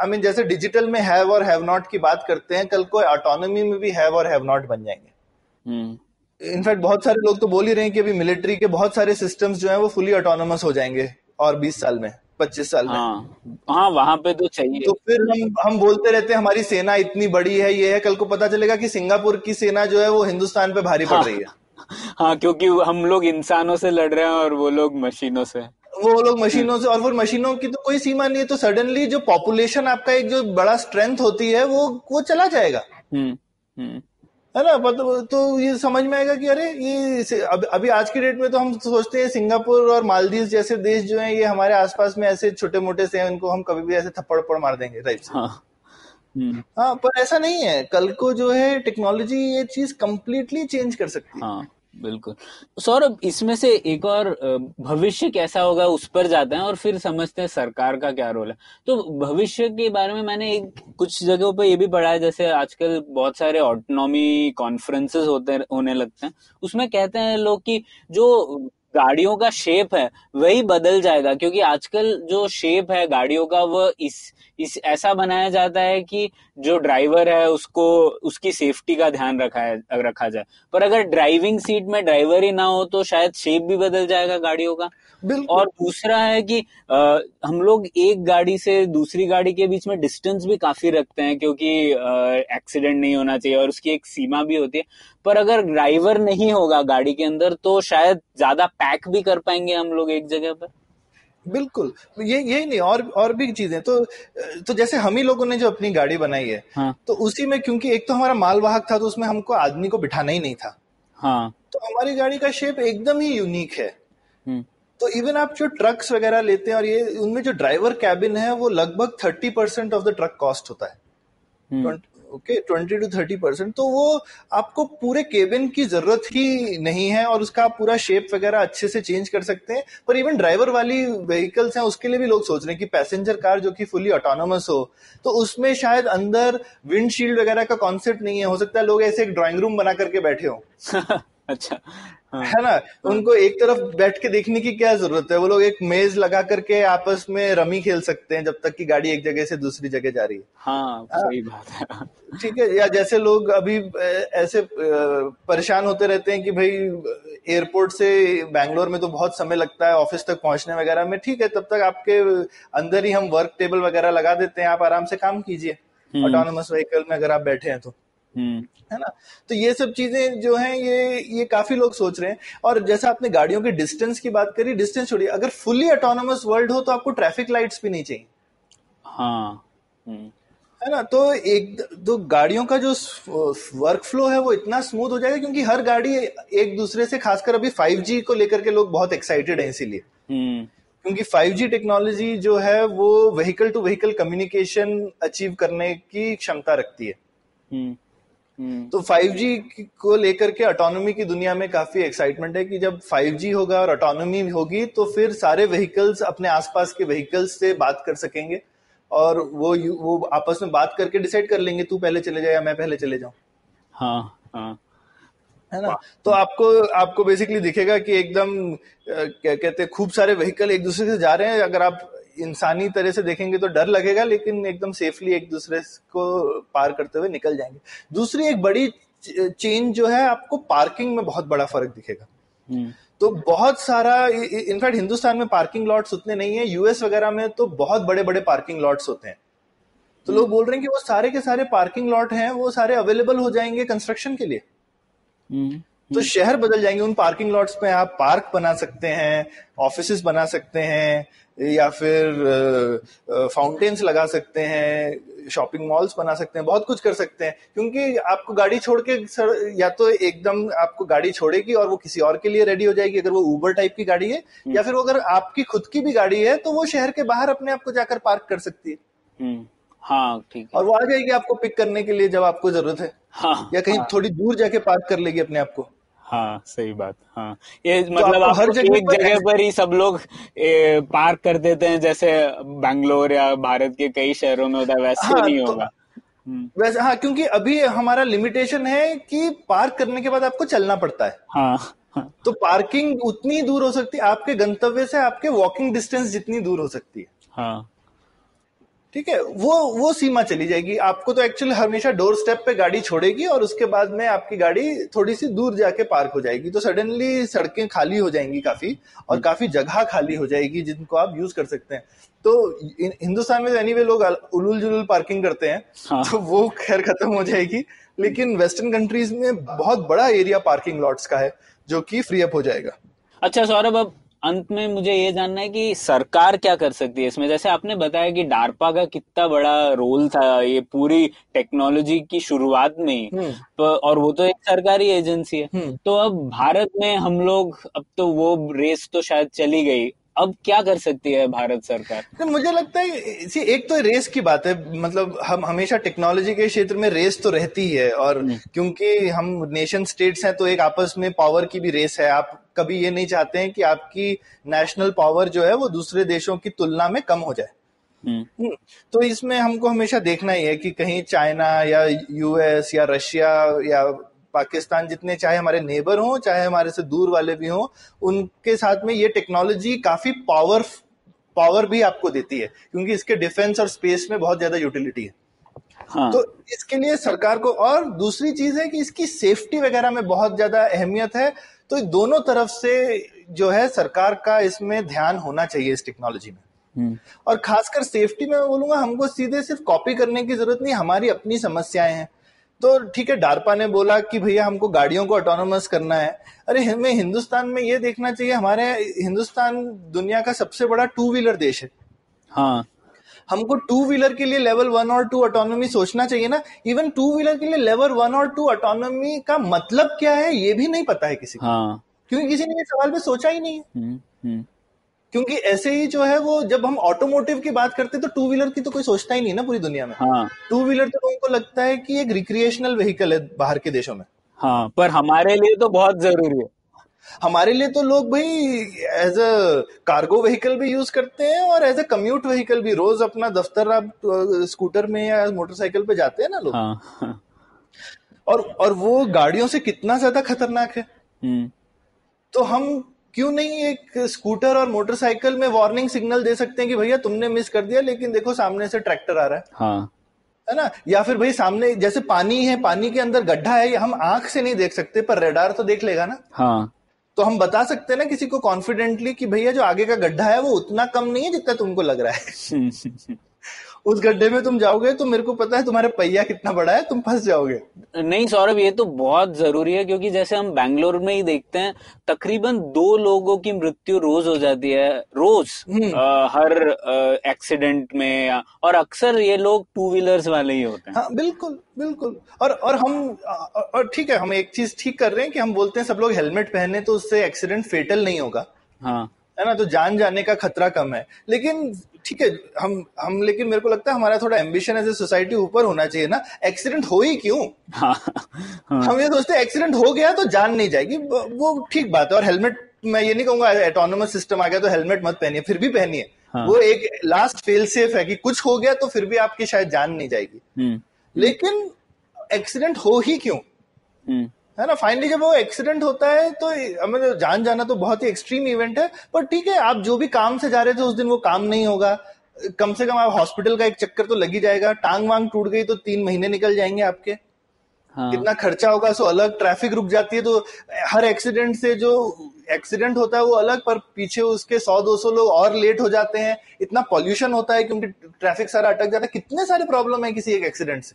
आई मीन जैसे डिजिटल में हैव और हैव नॉट की बात करते हैं, कल को ऑटोनॉमी में भी हैव और हैव नॉट बन जाएंगे। इनफैक्ट बहुत सारे लोग तो बोल ही रहे हैं कि अभी मिलिट्री के बहुत सारे सिस्टम्स जो हैं वो फुली ऑटोनोमस हो जाएंगे और बीस साल में, पच्चीस साल में। हाँ, वहां पे तो चाहिए। तो फिर हम हम बोलते रहते हैं हमारी सेना इतनी बड़ी है, ये है, कल को पता चलेगा कि सिंगापुर की सेना जो है वो हिंदुस्तान पे भारी पड़ रही है। हाँ, क्योंकि हम लोग इंसानों से लड़ रहे हैं और वो लोग मशीनों से वो लोग मशीनों से और फिर मशीनों की तो कोई सीमा नहीं है। तो सडनली जो पॉपुलेशन आपका एक जो बड़ा स्ट्रेंथ होती है वो वो चला जाएगा, है ना। तो ये समझ में आएगा कि अरे ये अब, अभी आज की डेट में तो हम सोचते हैं सिंगापुर और मालदीव जैसे देश जो हैं ये हमारे आसपास में ऐसे छोटे मोटे से हैं, इनको हम कभी भी ऐसे थप्पड़ पड़ मार देंगे टाइप से। हाँ, हाँ, पर ऐसा नहीं है। कल को जो है टेक्नोलॉजी ये चीज कंप्लीटली चेंज कर सकती है। हाँ, बिल्कुल। सौरभ, इसमें से एक और भविष्य कैसा होगा उस पर जाते हैं और फिर समझते हैं सरकार का क्या रोल है। तो भविष्य के बारे में मैंने एक कुछ जगहों पर यह भी पढ़ा है, जैसे आजकल बहुत सारे ऑटोनॉमी कॉन्फ्रेंसेस होते होने लगते हैं, उसमें कहते हैं लोग कि जो गाड़ियों का शेप है वही बदल जाएगा, क्योंकि आजकल जो शेप है गाड़ियों का वह इस इस ऐसा बनाया जाता है कि जो ड्राइवर है उसको उसकी सेफ्टी का ध्यान रखा है रखा जाए, पर अगर ड्राइविंग सीट में ड्राइवर ही ना हो तो शायद शेप भी बदल जाएगा गाड़ियों का। और दूसरा है कि आ, हम लोग एक गाड़ी से दूसरी गाड़ी के बीच में डिस्टेंस भी काफी रखते हैं, क्योंकि एक्सीडेंट नहीं होना चाहिए और उसकी एक सीमा भी होती है, पर अगर ड्राइवर नहीं होगा गाड़ी के अंदर तो शायद ज्यादा पैक भी कर पाएंगे हम लोग एक जगह पर। बिल्कुल, ये यही नहीं और और भी चीजें। तो तो जैसे हम ही लोगों ने जो अपनी गाड़ी बनाई है, हाँ, तो उसी में क्योंकि एक तो हमारा मालवाहक था तो उसमें हमको आदमी को बिठाना ही नहीं था। हाँ, तो हमारी गाड़ी का शेप एकदम ही यूनिक है। हुँ. तो इवन आप जो ट्रक्स वगैरह लेते हैं और ये उनमें जो ड्राइवर कैबिन है वो लगभग thirty percent of the truck cost होता है, okay, twenty to thirty percent. तो वो आपको पूरे केबिन की जरूरत ही नहीं है और उसका आप पूरा शेप वगैरह अच्छे से चेंज कर सकते हैं। पर इवन ड्राइवर वाली व्हीकल्स हैं उसके लिए भी लोग सोच रहे हैं कि पैसेंजर कार जो कि फुली ऑटोनोमस हो, तो उसमें शायद अंदर विंडशील्ड वगैरह का कॉन्सेप्ट नहीं है, हो सकता है लोग ऐसे एक ड्राइंग रूम बना करके बैठे हो। अच्छा, हाँ, है ना। उनको एक तरफ बैठ के देखने की क्या जरूरत है, वो लोग एक मेज लगा करके आपस में रमी खेल सकते हैं जब तक कि गाड़ी एक जगह से दूसरी जगह जा रही है। हाँ, सही बात है, ठीक है। या जैसे लोग अभी ऐसे परेशान होते रहते हैं कि भाई एयरपोर्ट से बैंगलोर में तो बहुत समय लगता है ऑफिस तक पहुंचने वगैरह में, ठीक है, तब तक आपके अंदर ही हम वर्क टेबल वगैरह लगा देते हैं, आप आराम से काम कीजिए ऑटोनोमस व्हीकल में अगर आप बैठे हैं तो, है ना। तो ये सब चीजें जो हैं ये ये काफी लोग सोच रहे हैं। और जैसा आपने गाड़ियों के डिस्टेंस की बात करी, डिस्टेंस छोड़िए, अगर फुली ऑटोनोमस वर्ल्ड हो तो आपको ट्रैफिक लाइट्स भी नहीं चाहिए। हाँ, है ना। तो एक तो गाड़ियों का जो वर्क फ्लो है वो इतना स्मूथ हो जाएगा क्योंकि हर गाड़ी एक दूसरे से, खासकर अभी फाइव जी को लेकर के लोग बहुत एक्साइटेड हैं इसीलिए, क्योंकि फाइव जी टेक्नोलॉजी जो है वो vehicle to vehicle communication achieve करने की क्षमता रखती है। तो फाइव जी को लेकर के ऑटोनॉमी की दुनिया में काफी एक्साइटमेंट है कि जब फाइव जी होगा और ऑटोनॉमी होगी तो फिर सारे व्हीकल्स अपने आसपास के व्हीकल्स से बात कर सकेंगे और वो वो आपस में बात करके डिसाइड कर लेंगे तू पहले चले जाए या मैं पहले चले जाऊं। हाँ, हाँ, है ना। तो आपको आपको बेसिकली दिखेगा कि एकदम क्या कहते हैं खूब सारे व्हीकल एक दूसरे से जा रहे हैं। अगर आप इंसानी तरह से देखेंगे तो डर लगेगा, लेकिन एकदम सेफली एक दूसरे को पार करते हुए निकल जाएंगे। दूसरी एक बड़ी चेंज जो है, आपको पार्किंग में बहुत बड़ा फर्क दिखेगा। तो बहुत सारा, इनफैक्ट हिंदुस्तान में पार्किंग लॉट्स उतने नहीं है, यूएस वगैरह में तो बहुत बड़े बड़े पार्किंग लॉट्स होते हैं। तो लोग बोल रहे हैं कि वो सारे के सारे पार्किंग लॉट हैं वो सारे अवेलेबल हो जाएंगे कंस्ट्रक्शन के लिए, तो शहर बदल जाएंगे। उन पार्किंग लॉट्स में आप पार्क बना सकते हैं, ऑफिसेस बना सकते हैं, या फिर फाउंटेन्स लगा सकते हैं, शॉपिंग मॉल्स बना सकते हैं, बहुत कुछ कर सकते हैं, क्योंकि आपको गाड़ी छोड़ के सर, या तो एकदम आपको गाड़ी छोड़ेगी और वो किसी और के लिए रेडी हो जाएगी अगर वो उबर टाइप की गाड़ी है, या फिर वो अगर आपकी खुद की भी गाड़ी है तो वो शहर के बाहर अपने आप को जाकर पार्क कर सकती है। हाँ ठीक है, और वो आ जाएगी आपको पिक करने के लिए जब आपको जरूरत है। हाँ, या कहीं हाँ, थोड़ी दूर जाके पार्क कर लेगी अपने आप को। हाँ सही बात। हाँ ये तो मतलब आप हर जगह पर, जगह पर ही सब लोग पार्क कर देते हैं, जैसे बैंगलोर या भारत के कई शहरों में होता है, वैसे हाँ, नहीं तो, होगा वैसे। हाँ क्योंकि अभी हमारा लिमिटेशन है कि पार्क करने के बाद आपको चलना पड़ता है। हाँ तो पार्किंग उतनी दूर हो सकती है आपके गंतव्य से, आपके वॉकिंग डिस्टेंस जितनी दूर हो सकती है। हाँ ठीक है, वो वो सीमा चली जाएगी। आपको तो एक्चुअली हमेशा डोर स्टेप पे गाड़ी छोड़ेगी और उसके बाद में आपकी गाड़ी थोड़ी सी दूर जाके पार्क हो जाएगी, तो सडनली सड़कें खाली हो जाएंगी काफी, और काफी जगह खाली हो जाएगी जिनको आप यूज कर सकते हैं। तो हिंदुस्तान में एनीवे लोग उलूल जुलूल पार्किंग करते हैं। हाँ। तो वो खैर खत्म हो जाएगी, लेकिन वेस्टर्न कंट्रीज में बहुत बड़ा एरिया पार्किंग लॉट्स का है जो कि फ्री अप हो जाएगा। अच्छा सौरभ, अब अंत में मुझे ये जानना है कि सरकार क्या कर सकती है इसमें। जैसे आपने बताया कि डार्पा का कितना बड़ा रोल था ये पूरी टेक्नोलॉजी की शुरुआत में, और वो तो एक सरकारी एजेंसी है। तो अब भारत में हम लोग, अब तो वो रेस तो शायद चली गई, अब क्या कर सकती है भारत सरकार? तो मुझे लगता है एक तो रेस की बात है, मतलब हम हमेशा टेक्नोलॉजी के क्षेत्र में रेस तो रहती है, और क्योंकि हम नेशन स्टेट्स हैं तो एक आपस में पावर की भी रेस है। आप कभी ये नहीं चाहते हैं कि आपकी नेशनल पावर जो है वो दूसरे देशों की तुलना में कम हो जाए। हम्म, तो इसमें हमको हमेशा देखना ही है कि कहीं चाइना या यूएस या रशिया या पाकिस्तान, जितने चाहे हमारे नेबर हों चाहे हमारे से दूर वाले भी हों, उनके साथ में ये टेक्नोलॉजी काफी पावर पावर भी आपको देती है, क्योंकि इसके डिफेंस और स्पेस में बहुत ज्यादा यूटिलिटी है। हाँ। तो इसके लिए सरकार को, और दूसरी चीज है कि इसकी सेफ्टी वगैरह में बहुत ज्यादा अहमियत है, तो दोनों तरफ से जो है सरकार का इसमें ध्यान होना चाहिए इस टेक्नोलॉजी में। और खासकर सेफ्टी में मैं बोलूंगा हमको सीधे सिर्फ कॉपी करने की जरूरत नहीं, हमारी अपनी समस्याएं हैं। तो ठीक है, डार्पा ने बोला कि भैया हमको गाड़ियों को ऑटोनोमस करना है, अरे हमें हिंदुस्तान में ये देखना चाहिए, हमारे हिंदुस्तान दुनिया का सबसे बड़ा टू व्हीलर देश है। हाँ, हमको टू व्हीलर के लिए लेवल वन और टू ऑटोनोमी सोचना चाहिए ना। इवन टू व्हीलर के लिए लेवल वन और टू ऑटोनोमी का मतलब क्या है ये भी नहीं पता है किसी को। हाँ। क्योंकि किसी ने ये सवाल पे सोचा ही नहीं है। हुँ, हुँ. क्योंकि ऐसे ही जो है वो, जब हम ऑटोमोटिव की बात करते हैं तो टू व्हीलर की तो कोई सोचता ही नहीं ना पूरी दुनिया में। हाँ। टू व्हीलर तो लोगों को लगता है कि एक रिक्रिएशनल व्हीकल है बाहर के देशों में। हाँ, पर हमारे लिए तो बहुत जरूरी है। हमारे लिए तो लोग भाई एज अ कार्गो व्हीकल भी यूज करते हैं और एज अ कम्यूट व्हीकल भी, रोज अपना दफ्तर आप स्कूटर में या मोटरसाइकिल पे जाते हैं ना लोग। हाँ, हाँ. और और वो गाड़ियों से कितना ज्यादा खतरनाक है। हुँ. तो हम क्यों नहीं एक स्कूटर और मोटरसाइकिल में वार्निंग सिग्नल दे सकते हैं कि भैया तुमने मिस कर दिया, लेकिन देखो सामने से ट्रैक्टर आ रहा है। हाँ. है ना, या फिर भाई सामने जैसे पानी है, पानी के अंदर गड्ढा है, हम आंख से नहीं देख सकते पर रडार तो देख लेगा ना। हाँ. तो हम बता सकते हैं ना किसी को कॉन्फिडेंटली कि भैया जो आगे का गड्ढा है वो उतना कम नहीं है जितना तुमको लग रहा है। उस गड्ढे में तुम जाओगे तो मेरे को पता है तुम्हारे पहिया कितना बड़ा है, तुम फंस जाओगे। नहीं सौरभ, ये तो बहुत जरूरी है, क्योंकि जैसे हम बैंगलोर में ही देखते हैं तकरीबन दो लोगों की मृत्यु रोज हो जाती है, रोज आ, हर आ, एक्सीडेंट में, और अक्सर ये लोग टू व्हीलर्स वाले ही होते हैं। हाँ, बिल्कुल बिल्कुल। और और हम, और ठीक है हम एक चीज ठीक कर रहे हैं कि हम बोलते हैं सब लोग हेलमेट पहने तो उससे एक्सीडेंट फेटल नहीं होगा। हाँ, है ना, तो जान जाने का खतरा कम है। लेकिन ठीक है हम हम लेकिन मेरे को लगता है हमारा थोड़ा एम्बिशन एज ए सोसाइटी ऊपर होना चाहिए ना। एक्सीडेंट हो ही क्यों? हाँ, हाँ. हम ये सोचते हैं एक्सीडेंट हो गया तो जान नहीं जाएगी, वो ठीक बात है। और हेलमेट, मैं ये नहीं कहूंगा ऑटोनोमस सिस्टम आ गया तो हेलमेट मत पहनिए, फिर भी पहनिए। हाँ. वो एक लास्ट फेल सेफ है कि कुछ हो गया तो फिर भी आपकी शायद जान नहीं जाएगी। हुँ. लेकिन एक्सीडेंट हो ही क्यों? हुँ. है ना, फाइनली जब वो एक्सीडेंट होता है तो हमें जान जाना तो बहुत ही एक्सट्रीम इवेंट है, पर ठीक है आप जो भी काम से जा रहे थे उस दिन वो काम नहीं होगा, कम से कम आप हॉस्पिटल का एक चक्कर तो लग ही जाएगा। टांग वांग टूट गई तो तीन महीने निकल जाएंगे आपके। हाँ. कितना खर्चा होगा, सो अलग, ट्रैफिक रुक जाती है तो हर एक्सीडेंट से जो एक्सीडेंट होता है वो अलग, पर पीछे उसके सौ दो सौ लोग और लेट हो जाते हैं। इतना पॉल्यूशन होता है क्योंकि ट्रैफिक सारा अटक जाता है। कितने सारे प्रॉब्लम है किसी एक एक्सीडेंट से।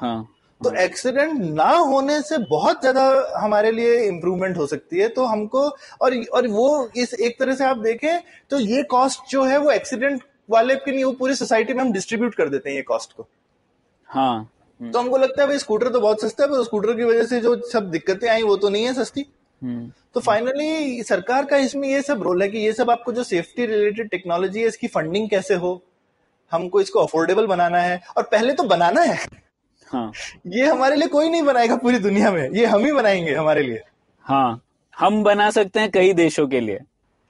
हाँ. तो एक्सीडेंट ना होने से बहुत ज्यादा हमारे लिए इम्प्रूवमेंट हो सकती है। तो हमको और और वो इस एक तरह से आप देखें तो ये कॉस्ट जो है वो एक्सीडेंट वाले के लिए वो पूरी सोसाइटी में हम डिस्ट्रीब्यूट कर देते हैं ये कॉस्ट को। हाँ, तो हमको लगता है भाई स्कूटर तो बहुत सस्ता है, पर स्कूटर की वजह से जो सब दिक्कतें आई वो तो नहीं है सस्ती। तो फाइनली सरकार का इसमें ये सब रोल है कि ये सब आपको जो सेफ्टी रिलेटेड टेक्नोलॉजी है इसकी फंडिंग कैसे हो, हमको इसको अफोर्डेबल बनाना है, और पहले तो बनाना है। हाँ, ये हमारे लिए कोई नहीं बनाएगा पूरी दुनिया में, ये हम ही बनाएंगे हमारे लिए। हाँ, हम बना सकते हैं कई देशों के लिए,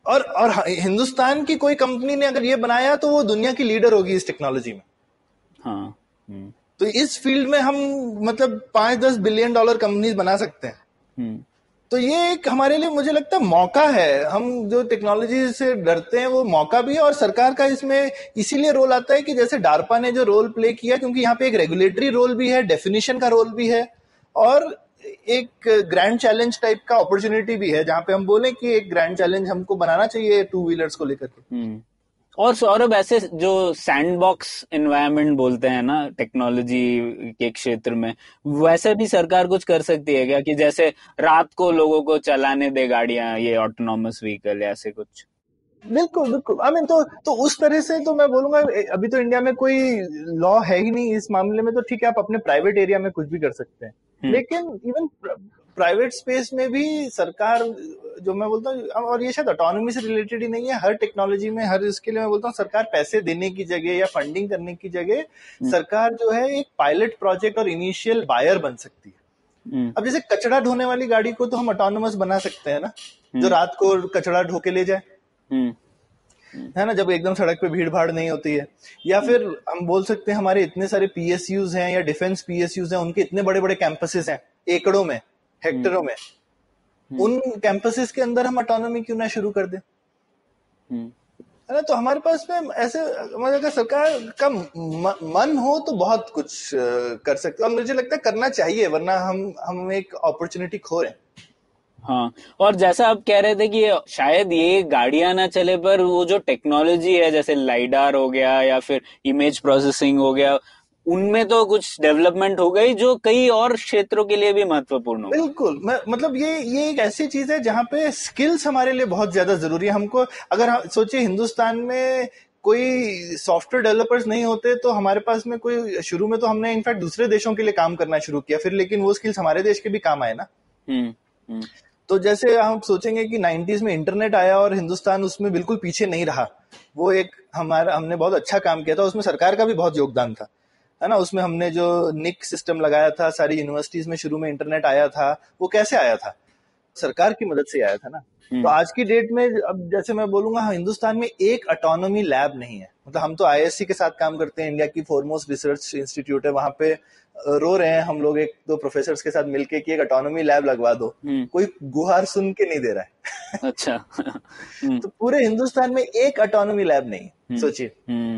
और और हिंदुस्तान की कोई कंपनी ने अगर ये बनाया तो वो दुनिया की लीडर होगी इस टेक्नोलॉजी में। हाँ, तो इस फील्ड में हम मतलब पांच दस बिलियन डॉलर कंपनीज बना सकते हैं। तो ये एक हमारे लिए मुझे लगता है मौका है। हम जो टेक्नोलॉजी से डरते हैं वो मौका भी है, और सरकार का इसमें इसीलिए रोल आता है कि जैसे डार्पा ने जो रोल प्ले किया, क्योंकि यहाँ पे एक रेगुलेटरी रोल भी है, डेफिनेशन का रोल भी है, और एक ग्रैंड चैलेंज टाइप का अपॉर्चुनिटी भी है, जहाँ पे हम बोले कि एक ग्रैंड चैलेंज हमको बनाना चाहिए टू व्हीलर्स को लेकर के। और सौरभ, ऐसे जो सैंडबॉक्स एनवायरनमेंट बोलते हैं ना टेक्नोलॉजी के क्षेत्र में, वैसे भी सरकार कुछ कर सकती है क्या, कि जैसे रात को लोगों को चलाने दे गाड़ियां ये ऑटोनॉमस व्हीकल ऐसे कुछ? बिल्कुल बिल्कुल, आई मीन तो तो उस तरह से तो मैं बोलूंगा अभी तो इंडिया में कोई लॉ है ही नहीं इस मामले में। तो ठीक है, आप अपने प्राइवेट एरिया में कुछ भी कर सकते हैं, लेकिन इवन प्राइवेट स्पेस में भी सरकार, जो मैं बोलता हूँ, और ये शायद ऑटोनॉमी से रिलेटेड ही नहीं है, हर टेक्नोलॉजी में, हर इसके लिए मैं बोलता हूँ सरकार पैसे देने की जगह या फंडिंग करने की जगह सरकार जो है एक पायलट प्रोजेक्ट और इनिशियल बायर बन सकती है। अब जैसे कचरा ढोने वाली गाड़ी को तो हम ऑटोनॉमस बना सकते हैं ना, जो रात को कचरा ढो के ले जाए, है ना, जब एकदम सड़क पे भीड़ भाड़ नहीं होती है। या फिर हम बोल सकते हैं हमारे इतने सारे पीएसयूज हैं या डिफेंस पीएसयूज हैं, उनके इतने बड़े बड़े कैंपसेस हैं, एकड़ों में, हेक्टरों में, उन कैंपसेस के अंदर हम ऑटोनॉमी क्यों ना शुरू कर दें, है ना। तो हमारे पास में ऐसे मतलब सरकार का मन हो तो बहुत कुछ कर सकते हैं, और मुझे लगता है करना चाहिए, वरना हम हम एक अपॉर्चुनिटी खो रहे हैं। हाँ, और जैसा आप कह रहे थे कि शायद ये गाड़ियां ना चले, पर वो जो टेक्नोलॉजी है जैसे लाइडार हो गया या फिर इमेज प्रोसेसिंग हो गया, उनमें तो कुछ डेवलपमेंट हो गई जो कई और क्षेत्रों के लिए भी महत्वपूर्ण हो। बिल्कुल, मतलब ये ये एक ऐसी चीज है जहाँ पे स्किल्स हमारे लिए बहुत ज्यादा जरूरी है। हमको अगर हम, सोचिए हिंदुस्तान में कोई सॉफ्टवेयर डेवलपर्स नहीं होते तो हमारे पास में कोई, शुरू में तो हमने इनफैक्ट दूसरे देशों के लिए काम करना शुरू किया, फिर लेकिन वो स्किल्स हमारे देश के भी काम आए ना। हम्म, तो जैसे हम सोचेंगे कि नाइंटीज़ में इंटरनेट आया और हिंदुस्तान उसमें बिल्कुल पीछे नहीं रहा, वो एक हमारा, हमने बहुत अच्छा काम किया था, उसमें सरकार का भी बहुत योगदान था, है ना। उसमें हमने जो निक सिस्टम लगाया था, सारी यूनिवर्सिटीज में शुरू में इंटरनेट आया था, वो कैसे आया था, सरकार की मदद से आया था ना। तो आज की डेट में अब जैसे मैं बोलूंगा, हाँ, हिंदुस्तान में एक ऑटोनॉमी लैब नहीं है। मतलब हम तो आईआईएससी के साथ काम करते हैं, इंडिया की फोरमोस्ट रिसर्च इंस्टीट्यूट है, वहां पे रो रहे हैं हम लोग एक दो प्रोफेसर्स के साथ मिलके कि एक ऑटोनॉमी लैब लगवा दो, कोई गुहार सुन के नहीं दे रहा है। अच्छा। तो पूरे हिंदुस्तान में एक ऑटोनॉमी लैब नहीं, सोचिए।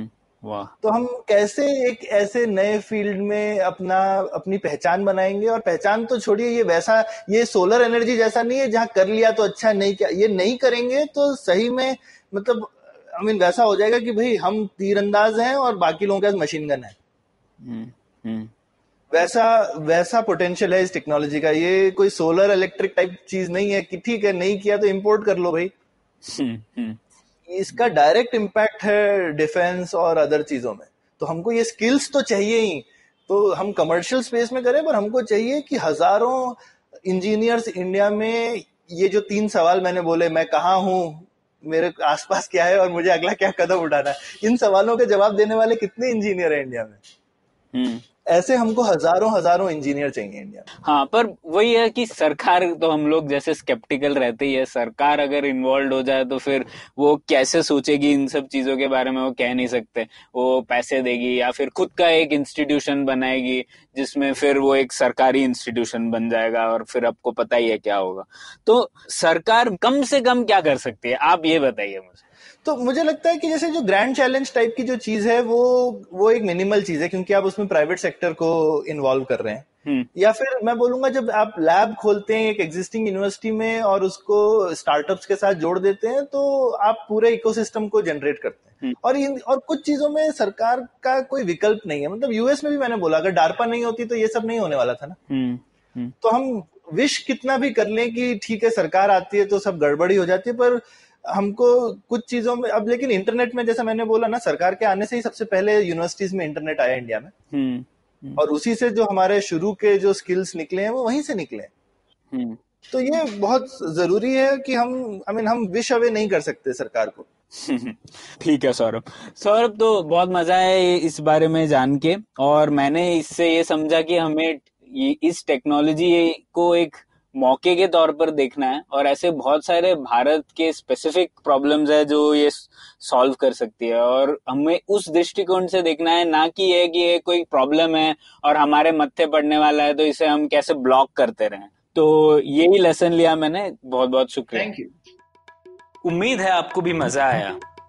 वाह, तो हम कैसे एक ऐसे नए फील्ड में अपना अपनी पहचान बनाएंगे, और पहचान तो छोड़िए, ये वैसा, ये सोलर एनर्जी जैसा नहीं है जहाँ कर लिया तो अच्छा, नहीं किया, ये नहीं करेंगे तो सही में मतलब आई मीन वैसा हो जाएगा कि भाई हम तीरंदाज हैं और बाकी लोगों के पास मशीन गन है। हुँ, हुँ. वैसा वैसा पोटेंशियल है इस टेक्नोलॉजी का। ये कोई सोलर इलेक्ट्रिक टाइप चीज नहीं है कि ठीक है नहीं किया तो इम्पोर्ट कर लो भाई। हुँ, हुँ. इसका डायरेक्ट इम्पैक्ट है डिफेंस और अदर चीजों में, तो हमको ये स्किल्स तो चाहिए ही। तो हम कमर्शियल स्पेस में करें, पर हमको चाहिए कि हजारों इंजीनियर्स इंडिया में, ये जो तीन सवाल मैंने बोले, मैं कहाँ हूँ, मेरे आसपास क्या है, और मुझे अगला क्या कदम उठाना है, इन सवालों के जवाब देने वाले कितने इंजीनियर हैं इंडिया में। ऐसे हमको हजारों हजारों इंजीनियर चाहिए इंडिया। हाँ, पर वही है कि सरकार, तो हम लोग जैसे स्केप्टिकल रहते ही है, सरकार अगर इन्वॉल्व हो जाए तो फिर वो कैसे सोचेगी इन सब चीजों के बारे में, वो कह नहीं सकते। वो पैसे देगी या फिर खुद का एक इंस्टीट्यूशन बनाएगी जिसमें फिर वो एक सरकारी इंस्टीट्यूशन बन जाएगा, और फिर आपको पता ही है क्या होगा। तो सरकार कम से कम क्या कर सकती है, आप ये बताइए मुझे। तो मुझे लगता है कि जैसे जो ग्रैंड चैलेंज टाइप की जो चीज है वो वो एक मिनिमल चीज है, क्योंकि आप उसमें प्राइवेट सेक्टर को इन्वॉल्व कर रहे हैं। या फिर मैं बोलूंगा जब आप लैब खोलते हैं एक एग्जिस्टिंग यूनिवर्सिटी में और उसको स्टार्टअप्स के साथ जोड़ देते हैं तो आप पूरे इकोसिस्टम को जनरेट करते हैं। और इन और कुछ चीजों में सरकार का कोई विकल्प नहीं है। मतलब यूएस में भी मैंने बोला अगर डार्पा नहीं होती तो ये सब नहीं होने वाला था ना। हुँ, हुँ. तो हम विश कितना भी कर लें कि ठीक है सरकार आती है तो सब गड़बड़ी हो जाती है, पर हमको कुछ चीजों में अब लेकिन इंटरनेट में जैसा मैंने बोला ना, सरकार के आने से ही सबसे पहले यूनिवर्सिटीज में इंटरनेट आया इंडिया में, और उसी से जो हमारे शुरू के जो स्किल्स निकले हैं वो वहीं से निकले हैं। तो ये बहुत जरूरी है कि हम आई I मीन mean, हम विश अवे नहीं कर सकते सरकार को। ठीक है सौरभ, सौरभ तो बहुत मजा है इस बारे में जान के, और मैंने इससे ये समझा कि हमें इस टेक्नोलॉजी को एक मौके के तौर पर देखना है, और ऐसे बहुत सारे भारत के स्पेसिफिक प्रॉब्लम्स है जो ये सॉल्व कर सकती है, और हमें उस दृष्टिकोण से देखना है, ना कि ये कि ये कोई प्रॉब्लम है और हमारे मत्थे पड़ने वाला है तो इसे हम कैसे ब्लॉक करते रहें। तो यही लेसन लिया मैंने। बहुत बहुत शुक्रिया, थैंक यू। उम्मीद है आपको भी मजा आया।